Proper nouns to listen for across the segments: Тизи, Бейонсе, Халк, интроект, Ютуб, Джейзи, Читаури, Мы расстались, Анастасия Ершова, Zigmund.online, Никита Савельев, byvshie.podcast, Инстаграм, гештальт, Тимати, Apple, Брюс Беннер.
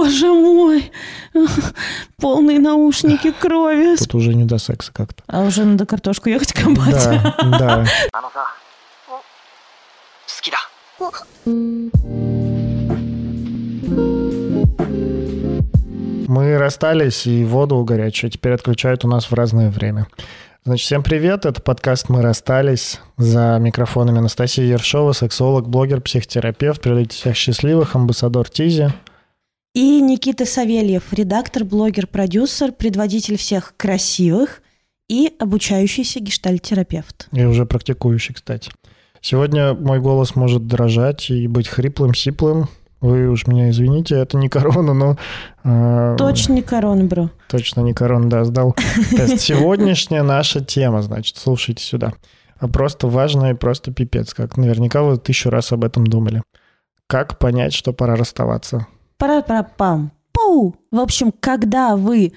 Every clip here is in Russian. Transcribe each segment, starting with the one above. боже мой, полные наушники крови. Тут уже не до секса как-то. А уже надо картошку ехать копать. Да, да. Мы расстались, и воду горячую теперь отключают у нас в разное время. Значит, всем привет, это подкаст «Мы расстались». За микрофонами Анастасия Ершова, сексолог, блогер, психотерапевт, «Природа всех счастливых», амбассадор Тизи. И Никита Савельев, редактор, блогер, продюсер, предводитель всех красивых и обучающийся гештальт-терапевт. И уже практикующий, кстати. Сегодня мой голос может дрожать и быть хриплым, сиплым. Вы уж меня извините, это не корона, но... Точно не корона, бро. Точно не корона, да, сдал тест. Сегодняшняя наша тема, значит, слушайте сюда. Просто важно и просто пипец, как наверняка вы 1000 раз об этом думали. Как понять, что пора расставаться? Пара-пара-пам-пу! В общем, когда вы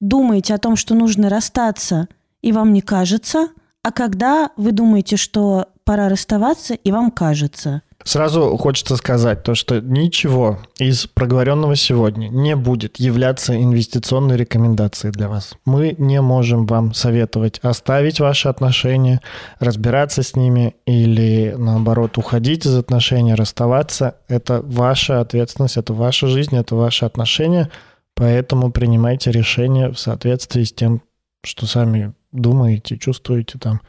думаете о том, что нужно расстаться, и вам не кажется, а когда вы думаете, что пора расставаться, и вам кажется... Сразу хочется сказать то, что ничего из проговоренного сегодня не будет являться инвестиционной рекомендацией для вас. Мы не можем вам советовать оставить ваши отношения, разбираться с ними или, наоборот, уходить из отношений, расставаться. Это ваша ответственность, это ваша жизнь, это ваши отношения, поэтому принимайте решения в соответствии с тем, что сами думаете, чувствуете там.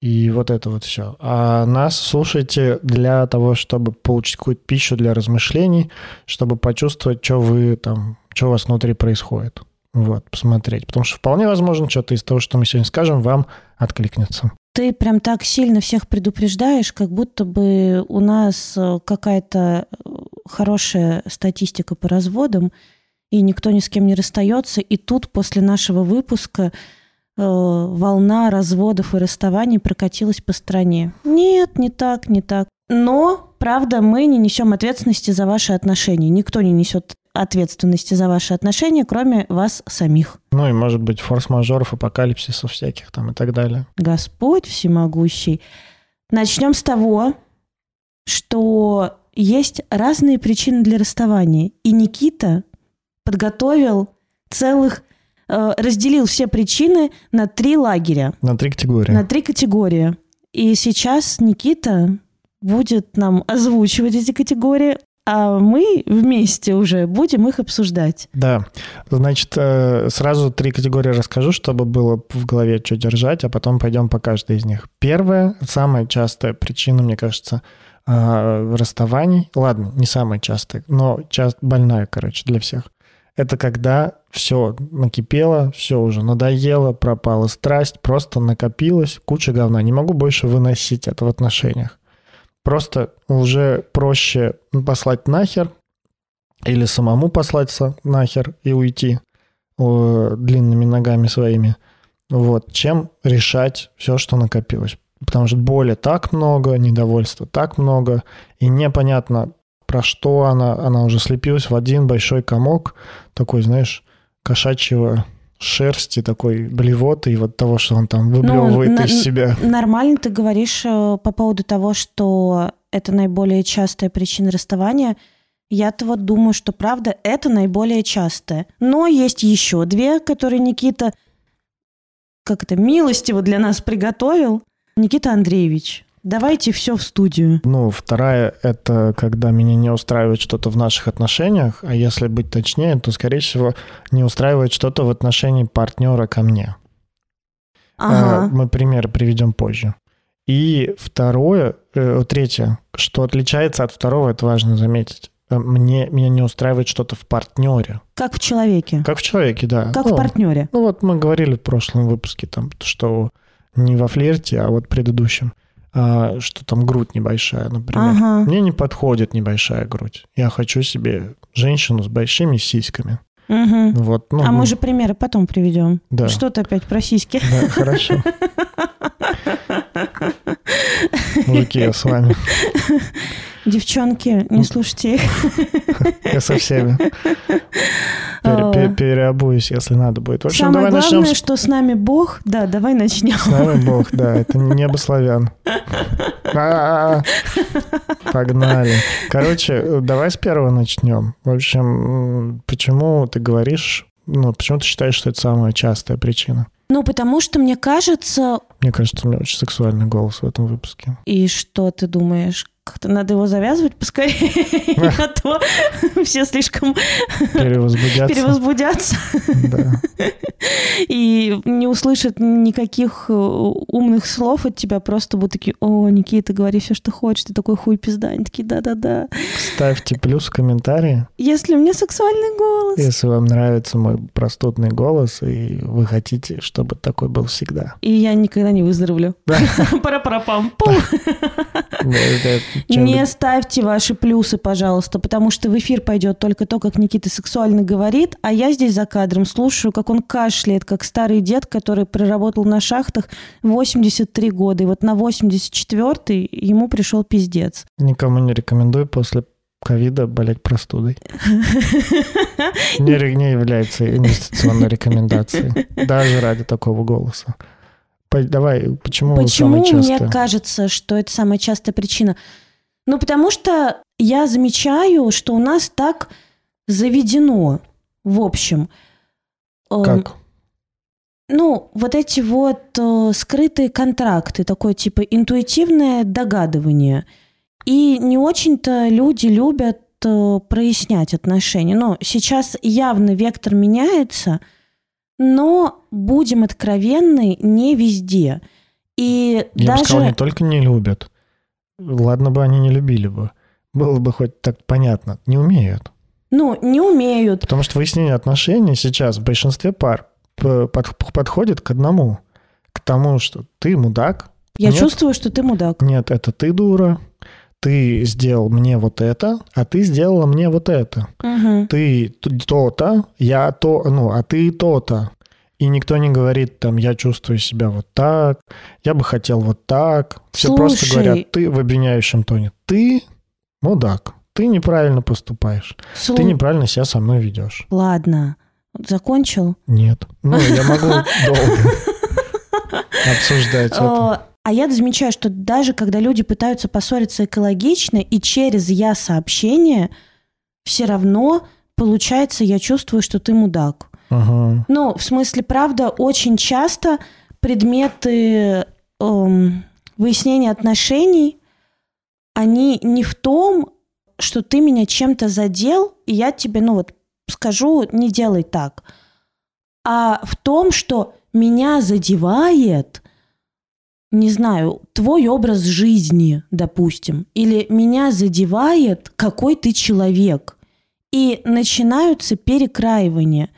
И вот это вот все. А нас слушайте для того, чтобы получить какую-то пищу для размышлений, чтобы почувствовать, что вы там, что у вас внутри происходит. Вот, посмотреть. Потому что вполне возможно, что-то из того, что мы сегодня скажем, вам откликнется. Ты прям так сильно всех предупреждаешь, как будто бы у нас какая-то хорошая статистика по разводам, и никто ни с кем не расстается. И тут после нашего выпуска... волна разводов и расставаний прокатилась по стране. Нет, не так, не так. Но, правда, мы не несем ответственности за ваши отношения. Никто не несет ответственности за ваши отношения, кроме вас самих. Ну и, может быть, форс-мажоров, апокалипсисов всяких там и так далее. Господь всемогущий. Начнем с того, что есть разные причины для расставания. И Никита подготовил целых... разделил все причины на 3 лагеря. На 3 категории. На 3 категории. И сейчас Никита будет нам озвучивать эти категории, а мы вместе уже будем их обсуждать. Да. Значит, сразу 3 категории расскажу, чтобы было в голове что держать, а потом пойдем по каждой из них. Первая, самая частая причина, мне кажется, расставаний. Ладно, не самая частая, но больная, короче, для всех. Это когда все накипело, все уже надоело, пропала страсть, просто накопилась куча говна. Не могу больше выносить это в отношениях. Просто уже проще послать нахер или самому послаться нахер и уйти длинными ногами своими, вот, чем решать все, что накопилось. Потому что боли так много, недовольства так много, и непонятно, про что она уже слепилась в один большой комок, такой, знаешь, кошачьего шерсти, такой блевоты и вот того, что он там выплевывает из себя. Нормально ты говоришь по поводу того, что это наиболее частая причина расставания. Я-то вот думаю, что правда это наиболее частая. Но есть еще 2, которые Никита, как это, милостиво для нас приготовил. Никита Андреевич. Давайте все в студию. Ну, 2-я – это когда меня не устраивает что-то в наших отношениях, а если быть точнее, то, скорее всего, не устраивает что-то в отношении партнера ко мне. Ага. Мы примеры приведем позже. И 3-е, что отличается от 2-го, это важно заметить. Меня не устраивает что-то в партнере. Как в человеке. Как в человеке, да. Как в партнере. Ну, вот мы говорили в прошлом выпуске, там, что не во флирте, а вот в предыдущем. Что там грудь небольшая, например. Ага. Мне не подходит небольшая грудь. Я хочу себе женщину с большими сиськами. Угу. Вот, ну, мы же примеры потом приведем. Да. Что ты опять про сиськи? Да, хорошо. Мужики, я с вами. Девчонки, не слушайте их. Я со всеми. Переобуюсь, если надо будет. В общем, самое давай главное, начнем... что с нами Бог. Да, давай начнем. С нами Бог, да. Это небо славян. Погнали. Короче, давай с первого начнем. В общем, почему ты говоришь, почему ты считаешь, что это самая частая причина? Потому что мне кажется... Мне кажется, у меня очень сексуальный голос в этом выпуске. И что ты думаешь? Как-то надо его завязывать поскорее, а то все слишком перевозбудятся. И не услышат никаких умных слов от тебя, просто будут такие: «О, Никита, говори все, что хочешь, ты такой хуй пизда». Они такие: «Да-да-да». Ставьте плюс в комментарии, если у меня сексуальный голос. Если вам нравится мой простудный голос, и вы хотите, чтобы такой был всегда. И я никогда не выздоровлю. Пара-пара-пам-пум. Не ставьте ваши плюсы, пожалуйста, потому что в эфир пойдет только то, как Никита сексуально говорит, а я здесь за кадром слушаю, как он кашляет, как старый дед, который проработал на шахтах 83 года, и вот на 84-й ему пришел пиздец. Никому не рекомендую после ковида болеть простудой. Не является инвестиционной рекомендацией, даже ради такого голоса. Давай, почему мне кажется, что это самая частая причина? Потому что я замечаю, что у нас так заведено, в общем. Как? Вот эти скрытые контракты, такое типа интуитивное догадывание. И не очень-то люди любят прояснять отношения. Но сейчас явно вектор меняется, но, будем откровенны, не везде. И я бы сказал, не только не любят. Ладно бы они не любили бы. Было бы хоть так понятно. Не умеют. Не умеют. Потому что выяснение отношений сейчас в большинстве пар подходит к одному. К тому, что ты мудак. Я чувствую, что ты мудак. Нет, это ты дура. Ты сделал мне вот это, а ты сделала мне вот это. Угу. Ты то-то, я то, а ты то-то. И никто не говорит, я чувствую себя вот так, я бы хотел вот так. Все просто говорят, ты в обвиняющем тоне. Ты мудак, ты неправильно поступаешь, ты неправильно себя со мной ведешь. Ладно, закончил? Нет, я могу долго обсуждать это. А я замечаю, что даже когда люди пытаются поссориться экологично и через я-сообщение, все равно получается, я чувствую, что ты мудак. Ага. В смысле, правда, очень часто предметы выяснения отношений, они не в том, что ты меня чем-то задел, и я тебе, скажу, не делай так, а в том, что меня задевает... не знаю, твой образ жизни, допустим, или меня задевает, какой ты человек. И начинаются перекраивания.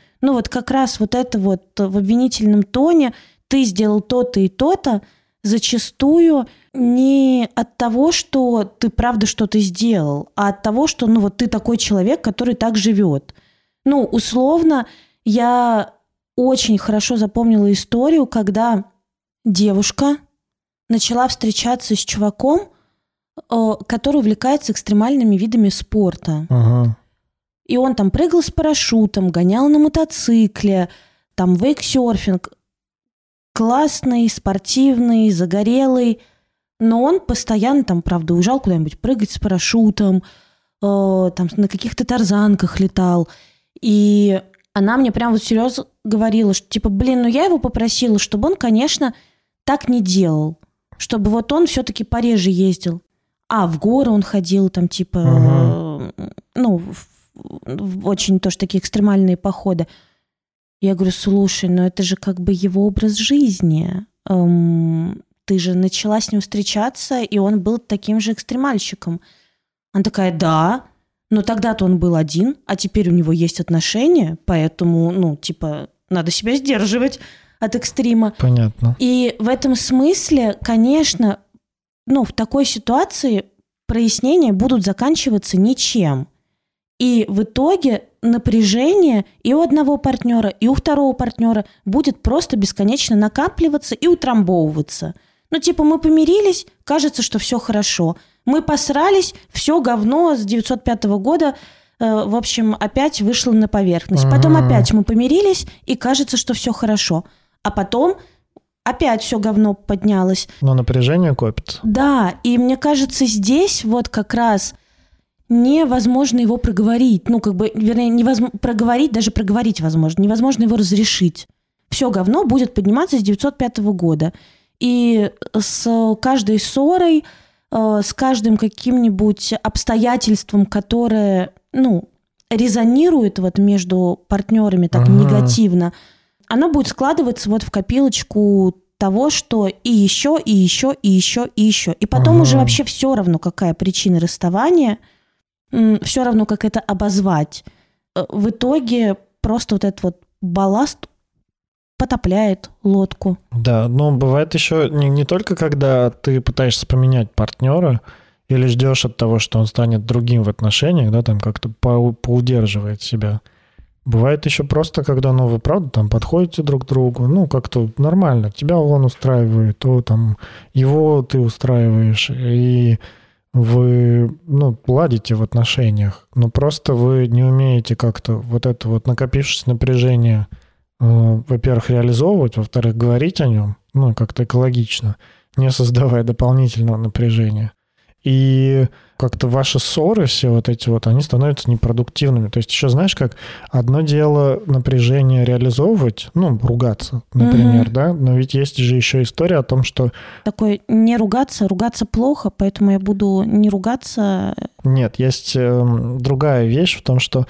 Как раз это в обвинительном тоне «ты сделал то-то и то-то» зачастую не от того, что ты правда что-то сделал, а от того, что ты такой человек, который так живет. Условно, я очень хорошо запомнила историю, когда девушка начала встречаться с чуваком, который увлекается экстремальными видами спорта. Ага. И он прыгал с парашютом, гонял на мотоцикле, вейксерфинг. Классный, спортивный, загорелый. Но он постоянно, правда, уезжал куда-нибудь прыгать с парашютом, на каких-то тарзанках летал. И она мне прям серьезно говорила, что я его попросила, чтобы он, конечно, так не делал, чтобы он все-таки пореже ездил. А в горы он ходил, очень тоже такие экстремальные походы. Я говорю: слушай, это же его образ жизни. Ты же начала с ним встречаться, и он был таким же экстремальщиком. Она такая: да, но тогда-то он был один, а теперь у него есть отношения, поэтому, надо себя сдерживать от экстрима. Понятно. И в этом смысле, конечно, в такой ситуации прояснения будут заканчиваться ничем. И в итоге напряжение и у одного партнера, и у второго партнера будет просто бесконечно накапливаться и утрамбовываться. Мы помирились, кажется, что все хорошо. Мы посрались, все говно с 905 года. В общем, опять вышло на поверхность. Потом опять мы помирились, и кажется, что все хорошо. А потом опять все говно поднялось. Но напряжение копится. Да, и мне кажется, здесь вот как раз невозможно его проговорить. Ну, как бы, вернее, невозможно проговорить, даже проговорить возможно. Невозможно его разрешить. Все говно будет подниматься с 1905 года. И с каждой ссорой, с каждым каким-нибудь обстоятельством, которое, ну, резонирует вот между партнерами так негативно, оно будет складываться вот в копилочку того, что и еще, и еще, и еще, и еще. И потом уже вообще все равно, какая причина расставания, все равно, как это обозвать. В итоге просто вот этот вот балласт потопляет лодку. Да, но бывает еще не только когда ты пытаешься поменять партнера или ждешь от того, что он станет другим в отношениях, да, там как-то поудерживает себя. Бывает еще просто, когда, ну, вы правда там подходите друг к другу, ну, как-то нормально, тебя он устраивает, то там его ты устраиваешь, и вы, ну, ладите в отношениях, но просто вы не умеете как-то вот это вот накопившееся напряжение, во-первых, реализовывать, во-вторых, говорить о нем, ну, как-то экологично, не создавая дополнительного напряжения. И как-то ваши ссоры все вот эти вот, они становятся непродуктивными. То есть еще, знаешь, как одно дело напряжение реализовывать, ну, ругаться, например, да? Но ведь есть же еще история о том, что... Такое не ругаться, ругаться плохо, поэтому я буду не ругаться... Нет, есть другая вещь в том, что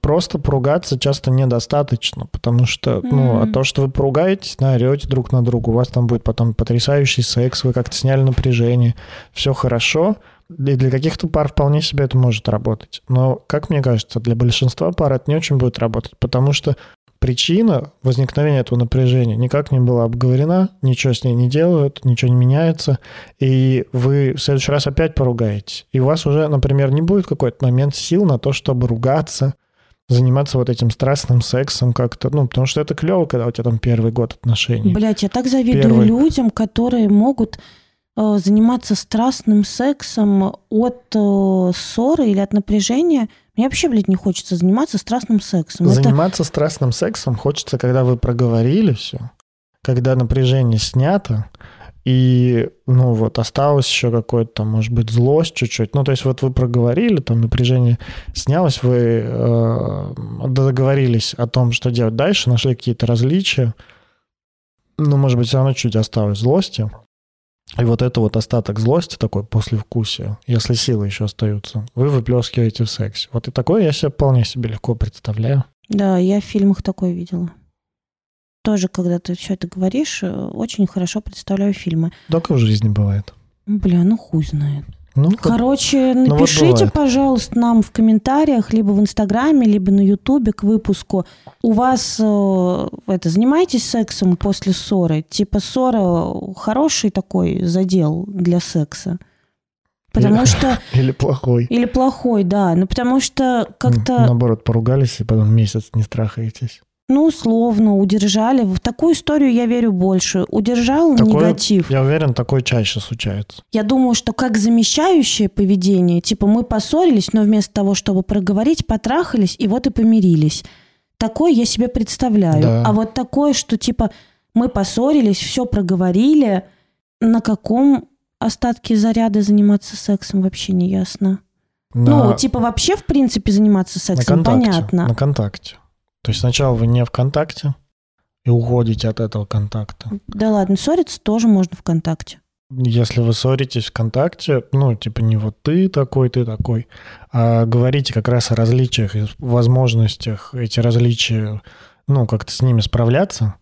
просто поругаться часто недостаточно, потому что, ну, а то, что вы поругаетесь, наорете друг на друга, у вас там будет потом потрясающий секс, вы как-то сняли напряжение, все хорошо, и для каких-то пар вполне себе это может работать. Но, как мне кажется, для большинства пар это не очень будет работать, потому что причина возникновения этого напряжения никак не была обговорена, ничего с ней не делают, ничего не меняется, и вы в следующий раз опять поругаетесь. И у вас уже, например, не будет какой-то момент сил на то, чтобы ругаться, заниматься вот этим страстным сексом как-то, ну, потому что это клево, когда у тебя там первый год отношений. Блять, я так завидую людям, которые могут заниматься страстным сексом от ссоры или от напряжения. Мне вообще, блядь, не хочется заниматься страстным сексом. Заниматься страстным сексом хочется, когда вы проговорили все, когда напряжение снято, и, ну, вот осталось еще какое-то, может быть, злость чуть-чуть. Ну, то есть вот вы проговорили, там напряжение снялось, вы договорились о том, что делать дальше, нашли какие-то различия. Ну, может быть, все равно чуть осталось злости. И вот это вот остаток злости, такой послевкусие, если силы еще остаются, вы выплескиваете в сексе. Вот и такое я себе вполне себе легко представляю. Да, я в фильмах такое видела. Тоже, когда ты все это говоришь, очень хорошо представляю фильмы. Только в жизни бывает. Бля, ну хуй знает. Ну, короче, напишите, вот пожалуйста, нам в комментариях, либо в Инстаграме, либо на Ютубе к выпуску. У вас это, занимаетесь сексом после ссоры? Типа ссора хороший такой задел для секса. Потому что... Или плохой. Или плохой, да. Ну, потому что как-то... Наоборот, поругались и потом месяц не страхаетесь. Ну, условно, удержали. В такую историю я верю больше. Удержал такое, негатив. Я уверен, такое чаще случается. Я думаю, что как замещающее поведение, типа мы поссорились, но вместо того, чтобы проговорить, потрахались, и вот и помирились. Такое я себе представляю. Да. А вот такое, что типа мы поссорились, все проговорили, на каком остатке заряда заниматься сексом вообще не ясно. Ну, типа вообще, в принципе, заниматься сексом понятно. На контакте. То есть сначала вы не в контакте и уходите от этого контакта. Да ладно, ссориться тоже можно в контакте. Если вы ссоритесь в контакте, ну, типа не вот ты такой, а говорите как раз о различиях и возможностях, эти различия, ну, как-то с ними справляться,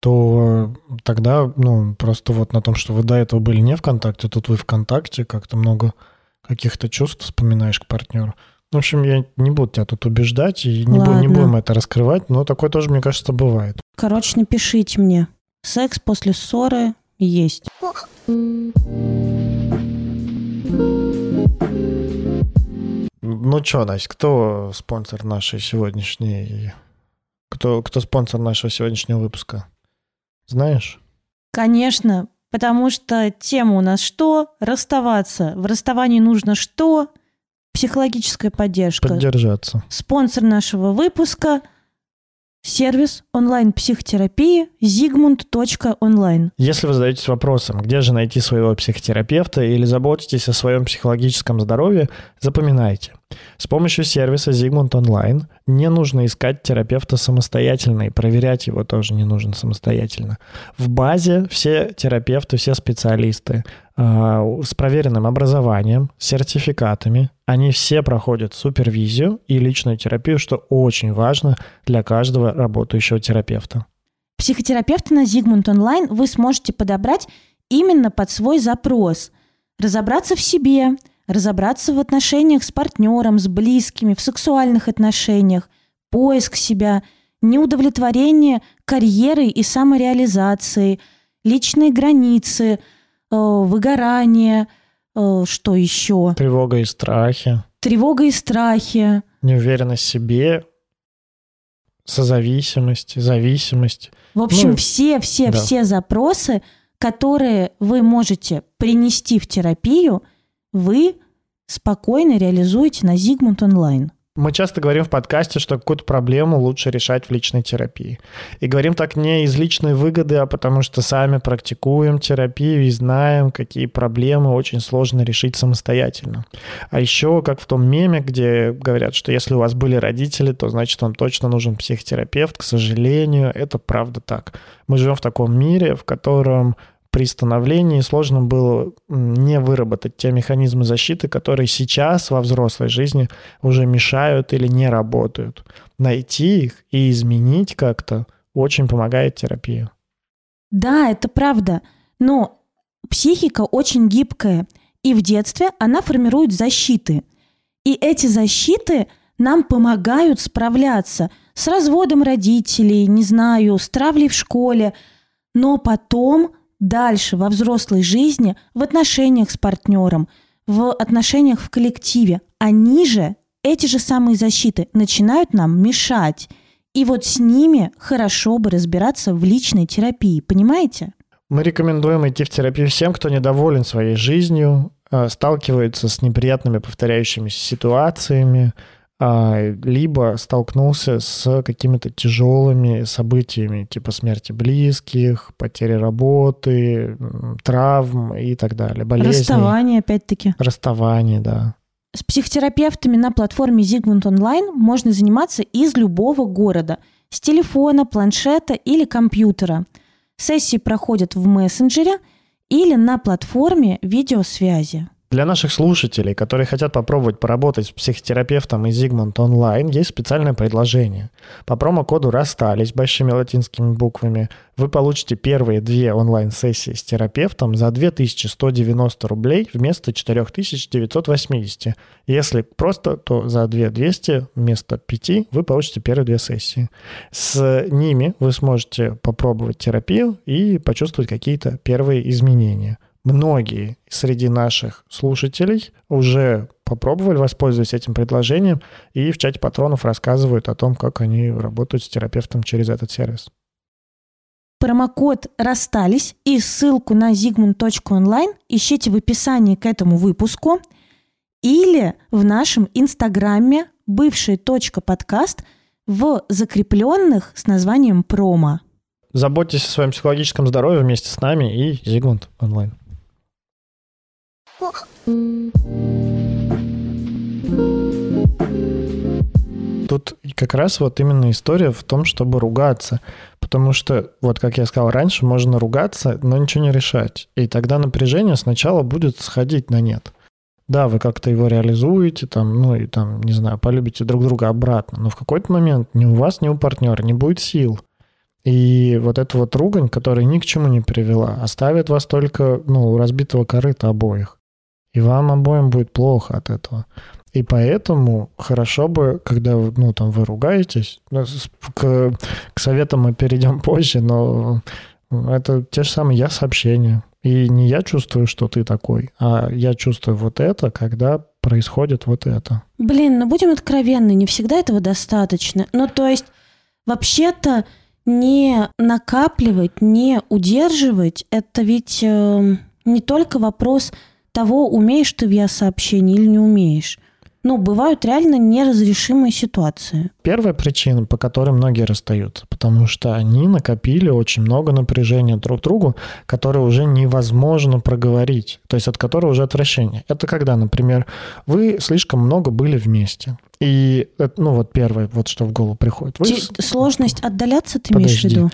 то тогда, ну, просто вот на том, что вы до этого были не в контакте, тут вы в контакте, как-то много каких-то чувств вспоминаешь к партнеру. В общем, я не буду тебя тут убеждать, и не будем это раскрывать, но такое тоже, мне кажется, бывает. Короче, напишите мне. Секс после ссоры есть. Ну что, Настя, кто спонсор нашей сегодняшней... Кто спонсор нашего сегодняшнего выпуска? Знаешь? Конечно, потому что тема у нас что? Расставаться. В расставании нужно что? Психологическая поддержка. Поддержаться. Спонсор нашего выпуска Сервис онлайн-психотерапии Zigmund.online. Если вы задаетесь вопросом, где же найти своего психотерапевта или заботитесь о своем психологическом здоровье, запоминайте. С помощью сервиса Zigmund.online не нужно искать терапевта самостоятельно, и проверять его тоже не нужно самостоятельно. В базе все терапевты, все специалисты с проверенным образованием, сертификатами. Они все проходят супервизию и личную терапию, что очень важно для каждого работающего терапевта. Психотерапевта на Zigmund.online вы сможете подобрать именно под свой запрос. Разобраться в себе, разобраться в отношениях с партнером, с близкими, в сексуальных отношениях, поиск себя, неудовлетворение карьерой и самореализацией, личные границы, выгорание, что еще? Тревога и страхи. Тревога и страхи. Неуверенность в себе, созависимость, зависимость. В общем, все запросы, которые вы можете принести в терапию, вы спокойно реализуете на Zigmund.online. Мы часто говорим в подкасте, что какую-то проблему лучше решать в личной терапии. И говорим так не из личной выгоды, а потому что сами практикуем терапию и знаем, какие проблемы очень сложно решить самостоятельно. А еще, как в том меме, где говорят, что если у вас были родители, то значит вам точно нужен психотерапевт. К сожалению, это правда так. Мы живем в таком мире, в котором при становлении сложно было не выработать те механизмы защиты, которые сейчас во взрослой жизни уже мешают или не работают. Найти их и изменить как-то очень помогает терапия. Да, это правда. Но психика очень гибкая. И в детстве она формирует защиты. И эти защиты нам помогают справляться с разводом родителей, не знаю, с травлей в школе. Но потом дальше во взрослой жизни, в отношениях с партнером, в отношениях в коллективе, они же, эти же самые защиты, начинают нам мешать. И вот с ними хорошо бы разбираться в личной терапии, понимаете? Мы рекомендуем идти в терапию всем, кто недоволен своей жизнью, сталкивается с неприятными повторяющимися ситуациями, либо столкнулся с какими-то тяжелыми событиями, типа смерти близких, потери работы, травм и так далее, болезней. Расставание, опять-таки. Расставание, да. С психотерапевтами на платформе Zigmund.online можно заниматься из любого города, с телефона, планшета или компьютера. Сессии проходят в мессенджере или на платформе видеосвязи. Для наших слушателей, которые хотят попробовать поработать с психотерапевтом из Zigmund.online, есть специальное предложение. По промокоду «Расстались» большими латинскими буквами вы получите первые 2 онлайн-сессии с терапевтом за 2190 рублей вместо 4980. Если просто, то за 2200 вместо 5 вы получите первые 2 сессии. С ними вы сможете попробовать терапию и почувствовать какие-то первые изменения. Многие среди наших слушателей уже попробовали воспользоваться этим предложением и в чате патронов рассказывают о том, как они работают с терапевтом через этот сервис. Промокод «Расстались» и ссылку на Zigmund.online ищите в описании к этому выпуску или в нашем инстаграме byvshie.podcast в закрепленных с названием промо. Заботьтесь о своем психологическом здоровье вместе с нами и Zigmund.online. Тут как раз вот именно история в том, чтобы ругаться. Потому что, вот как я сказал раньше, можно ругаться, но ничего не решать. И тогда напряжение сначала будет сходить на нет. Да, вы как-то его реализуете, там, ну и там, не знаю, полюбите друг друга обратно. Но в какой-то момент ни у вас, ни у партнера не будет сил. И вот эта вот ругань, которая ни к чему не привела, оставит вас только, ну, у разбитого корыта обоих. И вам обоим будет плохо от этого. И поэтому хорошо бы, когда ну, там, вы ругаетесь, к советам мы перейдем позже, но это те же самые я-сообщения. И не я чувствую, что ты такой, а я чувствую вот это, когда происходит вот это. Блин, ну будем откровенны, не всегда этого достаточно. Ну то есть вообще-то не накапливать, не удерживать, это ведь не только вопрос того, умеешь ты в я-сообщении или не умеешь. бывают реально неразрешимые ситуации. Первая причина, по которой многие расстаются, потому что они накопили очень много напряжения друг к другу, которое уже невозможно проговорить, то есть от которого уже отвращение. Это когда, например, вы слишком много были вместе. И это, первое, что в голову приходит. Сложность отдаляться, ты имеешь в виду?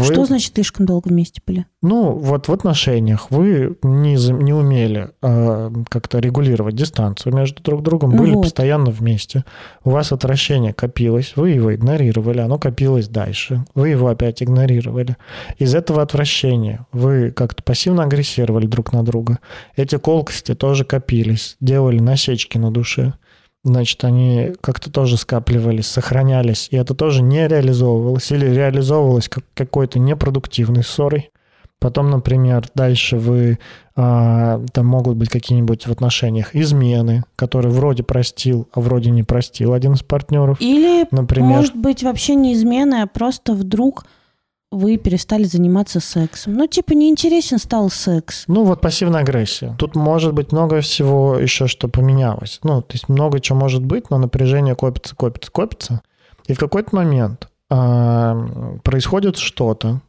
Что значит слишком долго вместе были? В отношениях вы не умели как-то регулировать дистанцию между друг другом, были постоянно вместе. У вас отвращение копилось, вы его игнорировали, оно копилось дальше, вы его опять игнорировали. Из этого отвращения вы как-то пассивно агрессировали друг на друга. Эти колкости тоже копились, делали насечки на душе. Значит, они как-то тоже скапливались, сохранялись, и это тоже не реализовывалось, или реализовывалось как какой-то непродуктивной ссорой. Потом, например, дальше там могут быть какие-нибудь в отношениях измены, которые вроде простил, а вроде не простил один из партнеров. Или, например, может быть, вообще не измена, а просто вдруг вы перестали заниматься сексом. Неинтересен стал секс. Пассивная агрессия. Тут может быть много всего еще, что поменялось. То есть много чего может быть, но напряжение копится. И в какой-то момент происходит что-то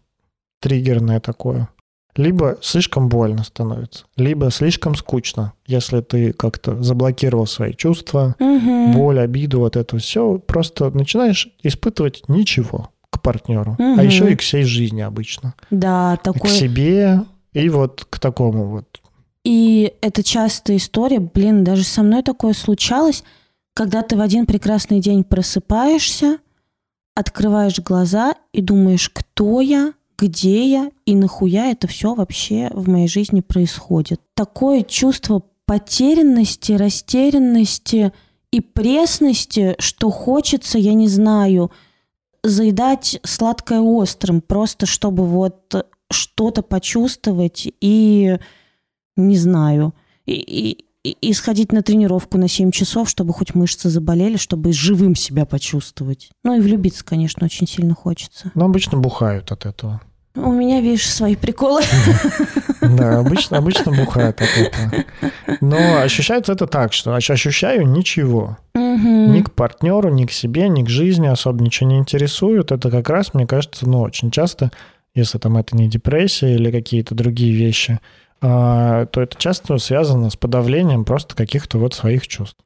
триггерное такое. Либо слишком больно становится, либо слишком скучно, если ты как-то заблокировал свои чувства, боль, обиду, это все. Просто начинаешь испытывать ничего к партнеру, а еще и к всей жизни обычно. Да, такой... К себе и к такому . И это частая история, даже со мной такое случалось, когда ты в один прекрасный день просыпаешься, открываешь глаза и думаешь, кто я, где я и нахуя это все вообще в моей жизни происходит. Такое чувство потерянности, растерянности и пресности, что хочется, я не знаю... заедать сладкое острым, просто чтобы что-то почувствовать и, не знаю, и сходить на тренировку на 7 часов, чтобы хоть мышцы заболели, чтобы живым себя почувствовать. И влюбиться, конечно, очень сильно хочется. Обычно бухают от этого. У меня, видишь, свои приколы. Да, обычно бухают от этого. Но ощущается это так, что ощущаю ничего. Ни к партнеру, ни к себе, ни к жизни особо ничего не интересует. Это как раз, мне кажется, очень часто, если это не депрессия или какие-то другие вещи, то это часто связано с подавлением просто каких-то своих чувств.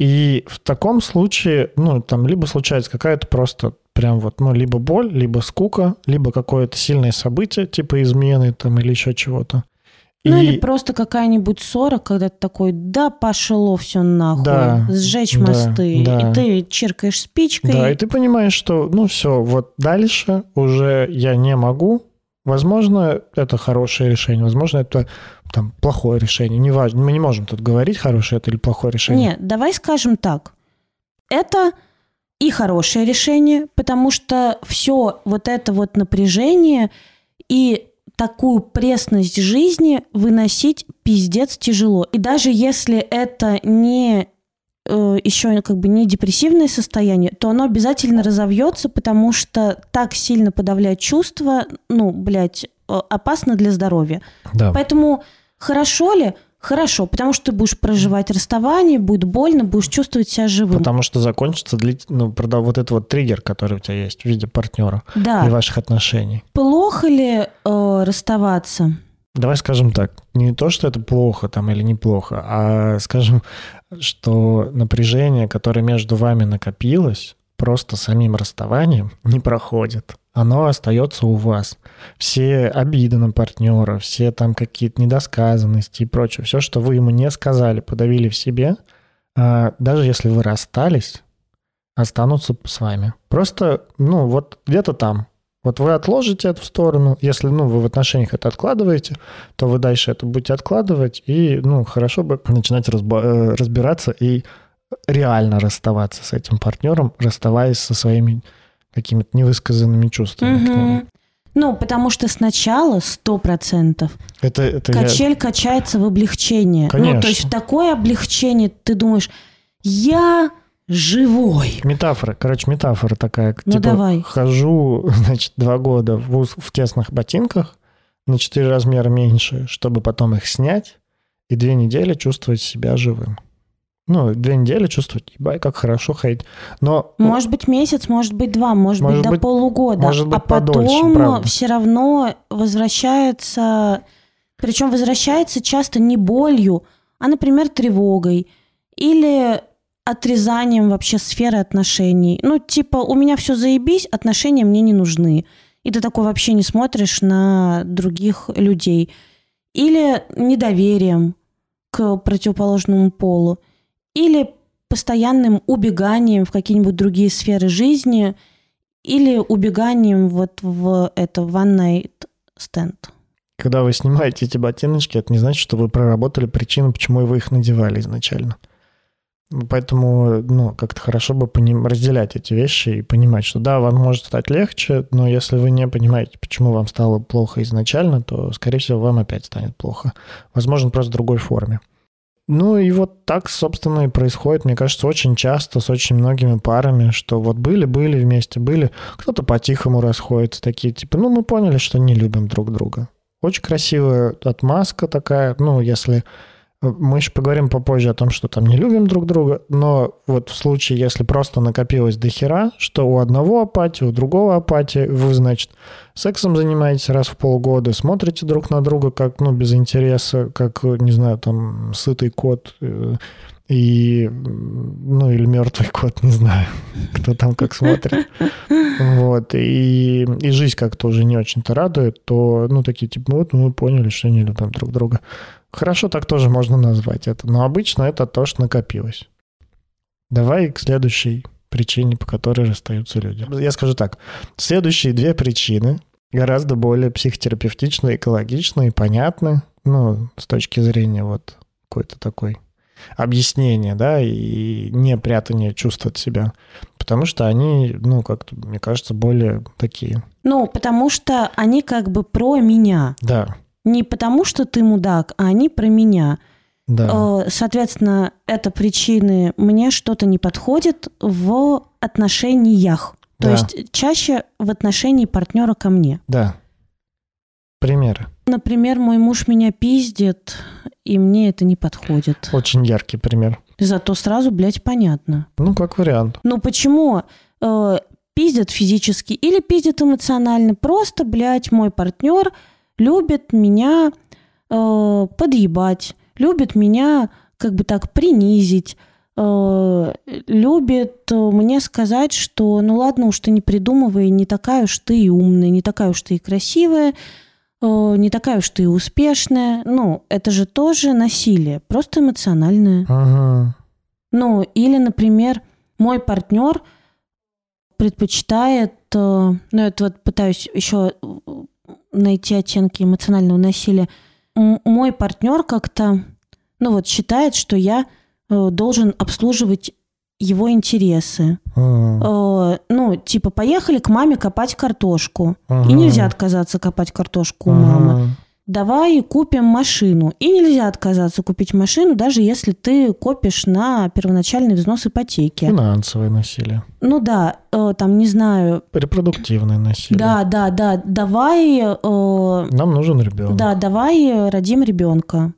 И в таком случае, либо случается какая-то просто прям либо боль, либо скука, либо какое-то сильное событие, типа измены или еще чего-то. Или просто какая-нибудь ссора, когда ты такой, пошло все нахуй, сжечь мосты, и ты чиркаешь спичкой. Да, и ты понимаешь, что все, дальше уже я не могу. Возможно, это хорошее решение, возможно, это плохое решение. Неважно, мы не можем тут говорить, хорошее это или плохое решение. Нет, давай скажем так. Это и хорошее решение, потому что все это напряжение и... такую пресность жизни выносить пиздец тяжело. И даже если это не еще не депрессивное состояние, то оно обязательно разовьется, потому что так сильно подавлять чувства, опасно для здоровья. Да. Поэтому хорошо ли? Хорошо, потому что ты будешь проживать расставание, будет больно, будешь чувствовать себя живым. Потому что закончится триггер, который у тебя есть в виде партнера и ваших отношений. Плохо ли расставаться? Давай скажем так, не то, что это плохо или неплохо, а скажем, что напряжение, которое между вами накопилось, просто самим расставанием не проходит. Оно остается у вас. Все обиды на партнера, все какие-то недосказанности и прочее, все, что вы ему не сказали, подавили в себе, даже если вы расстались, останутся с вами. Просто, где-то там. Вы отложите это в сторону. Если, вы в отношениях это откладываете, то вы дальше это будете откладывать и, хорошо бы начинать разбираться и реально расставаться с этим партнером, расставаясь со своими какими-то невысказанными чствами к нему. Потому что сначала 100% качель качается в облегчение. Конечно. То есть в такое облегчение ты думаешь, я живой. Метафора такая. Давай. Хожу, 2 года в тесных ботинках на 4 размера меньше, чтобы потом их снять и 2 недели чувствовать себя живым. Ну, 2 недели чувствовать, ебать, как хорошо ходить. Но, может быть, месяц, может быть, 2, может быть, до полугода. Может быть, а потом подольше, все равно возвращается... Причем возвращается часто не болью, а, например, тревогой или отрезанием вообще сферы отношений. Ну, типа, у меня все заебись, отношения мне не нужны. И ты такой вообще не смотришь на других людей. Или недоверием к противоположному полу. Или постоянным убеганием в какие-нибудь другие сферы жизни, или убеганием вот в это one-night stand. Когда вы снимаете эти ботиночки, это не значит, что вы проработали причину, почему вы их надевали изначально. Поэтому, ну, как-то хорошо бы разделять эти вещи и понимать, что да, вам может стать легче, но если вы не понимаете, почему вам стало плохо изначально, то, скорее всего, вам опять станет плохо. Возможно, просто в другой форме. Ну и вот так, собственно, и происходит, мне кажется, очень часто с очень многими парами, что вот были-были вместе, были, кто-то по-тихому расходится, такие типа, ну мы поняли, что не любим друг друга. Очень красивая отмазка такая, ну если... Мы еще поговорим попозже о том, что там не любим друг друга, но вот в случае, если просто накопилось дохера, что у одного апатия, у другого апатия, вы, значит, сексом занимаетесь раз в полгода, смотрите друг на друга как, ну, без интереса, как, не знаю, там, сытый кот и, ну, или мертвый кот, не знаю, кто там как смотрит, вот, и жизнь как-то уже не очень-то радует, то, ну, такие, типа, вот мы поняли, что не любим друг друга. Хорошо, так тоже можно назвать это, но обычно это то, что накопилось. Давай к следующей причине, по которой расстаются люди. Я скажу так, следующие 2 причины гораздо более психотерапевтичны, экологичны и понятны, ну, с точки зрения вот какой-то такой объяснения, да, и не прятания чувств от себя, потому что они, ну, как-то, мне кажется, более такие. Ну, потому что они как бы про меня. Да. Не потому, что ты мудак, а они про меня. Да. Соответственно, это причины «мне что-то не подходит» в отношениях. Да. То есть чаще в отношении партнера ко мне. Да. Примеры. Например, мой муж меня пиздит, и мне это не подходит. Очень яркий пример. Зато сразу, блядь, понятно. Ну, как вариант. Ну, почему... пиздят физически или пиздят эмоционально. Просто, блядь, мой партнер... любит меня подъебать, любит меня как бы так принизить, любит мне сказать, что ну ладно уж ты не придумывай, не такая уж ты и умная, не такая уж ты и красивая, не такая уж ты и успешная. Ну, это же тоже насилие, просто эмоциональное. Ага. Ну, или, например, мой партнер предпочитает... ну, это вот пытаюсь еще... найти оттенки эмоционального насилия. Мой партнер как-то, ну вот, считает, что я должен обслуживать его интересы. Ну, типа, поехали к маме копать картошку. И нельзя отказаться копать картошку у мамы. Давай купим машину. И нельзя отказаться купить машину, даже если ты копишь на первоначальный взнос ипотеки. Финансовое насилие. Ну да, там, не знаю... Репродуктивное насилие. Да, давай... Нам нужен ребенок. Да, давай родим ребенка.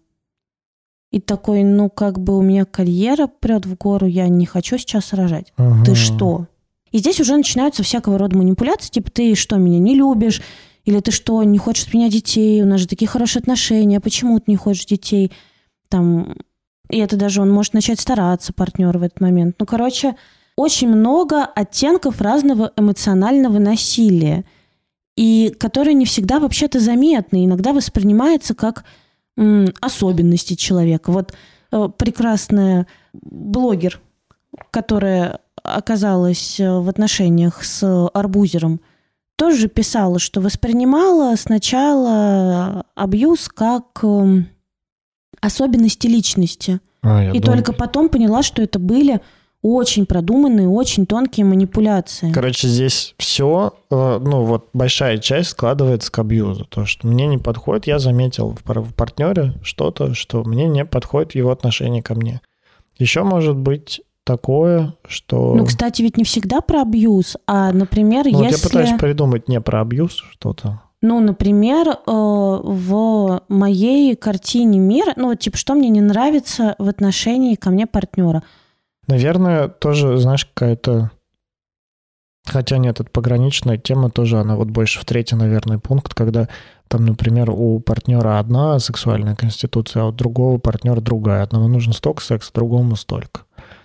И такой, ну как бы у меня карьера прет в гору, я не хочу сейчас рожать. Угу. Ты что? И здесь уже начинаются всякого рода манипуляции, типа ты что, меня не любишь? Или ты что, не хочешь от меня детей? У нас же такие хорошие отношения. А почему ты не хочешь детей? Там... И это даже он может начать стараться, партнер, в этот момент. Ну, короче, очень много оттенков разного эмоционального насилия, и которые не всегда вообще-то заметны. Иногда воспринимаются как особенности человека. Вот прекрасная блогер, которая оказалась в отношениях с арбузером, тоже писала, что воспринимала сначала абьюз как особенности личности. И только потом поняла, что это были очень продуманные, очень тонкие манипуляции. Короче, здесь все, ну вот большая часть складывается к абьюзу. То, что мне не подходит, я заметил в партнере что-то, что мне не подходит в его отношении ко мне. Еще может быть... такое, что... Ну, кстати, ведь не всегда про абьюз, а, например, ну, если... Ну, я пытаюсь придумать не про абьюз что-то. Ну, например, в моей картине мира, ну, вот, типа, что мне не нравится в отношении ко мне партнера? Наверное, тоже, знаешь, какая-то... Хотя нет, это пограничная тема тоже, она вот больше в третий, наверное, пункт, когда там, например, у партнера одна сексуальная конституция, а у другого партнера другая. Одному нужно столько секса, другому столько.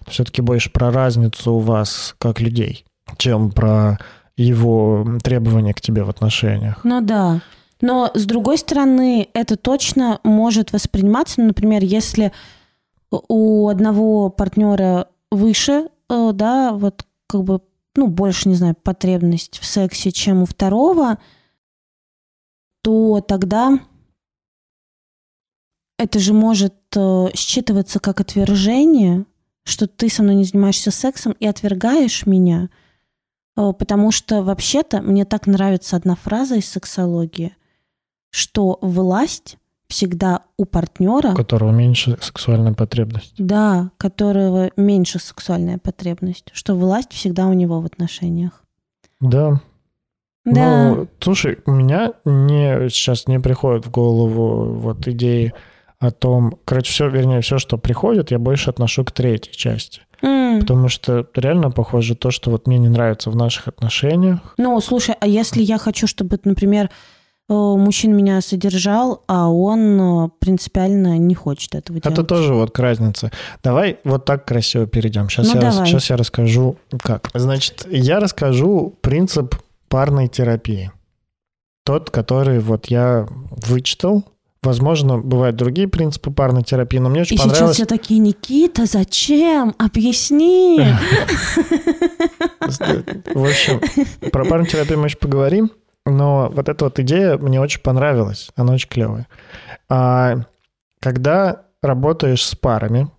Все-таки больше про разницу у вас как людей, чем про его требования к тебе в отношениях. Ну да. Но, с другой стороны, это точно может восприниматься. Ну, например, если у одного партнера выше, да, вот как бы, ну, больше, не знаю, потребность в сексе, чем у второго, то тогда это же может считываться как отвержение, что ты со мной не занимаешься сексом и отвергаешь меня, потому что вообще-то мне так нравится одна фраза из сексологии, что власть всегда у партнера, у которого меньше сексуальная потребность. Да, которого меньше сексуальная потребность, что власть всегда у него в отношениях. Да. Да. Ну, слушай, у меня сейчас не приходит в голову вот идеи о том... Короче, все, что приходит, я больше отношу к третьей части. Потому что реально похоже то, что вот мне не нравится в наших отношениях. Ну, слушай, а если я хочу, чтобы, например, мужчина меня содержал, а он принципиально не хочет этого делать. Это тоже вот к разнице. Давай вот так красиво перейдем. Сейчас я расскажу, как. Значит, я расскажу принцип парной терапии. Тот, который вот я вычитал. Возможно, бывают другие принципы парной терапии, но мне очень понравилось... И сейчас все такие: Никита, зачем? Объясни! В общем, про парную терапию мы еще поговорим, но вот эта вот идея мне очень понравилась, она очень клевая. Когда работаешь с парами,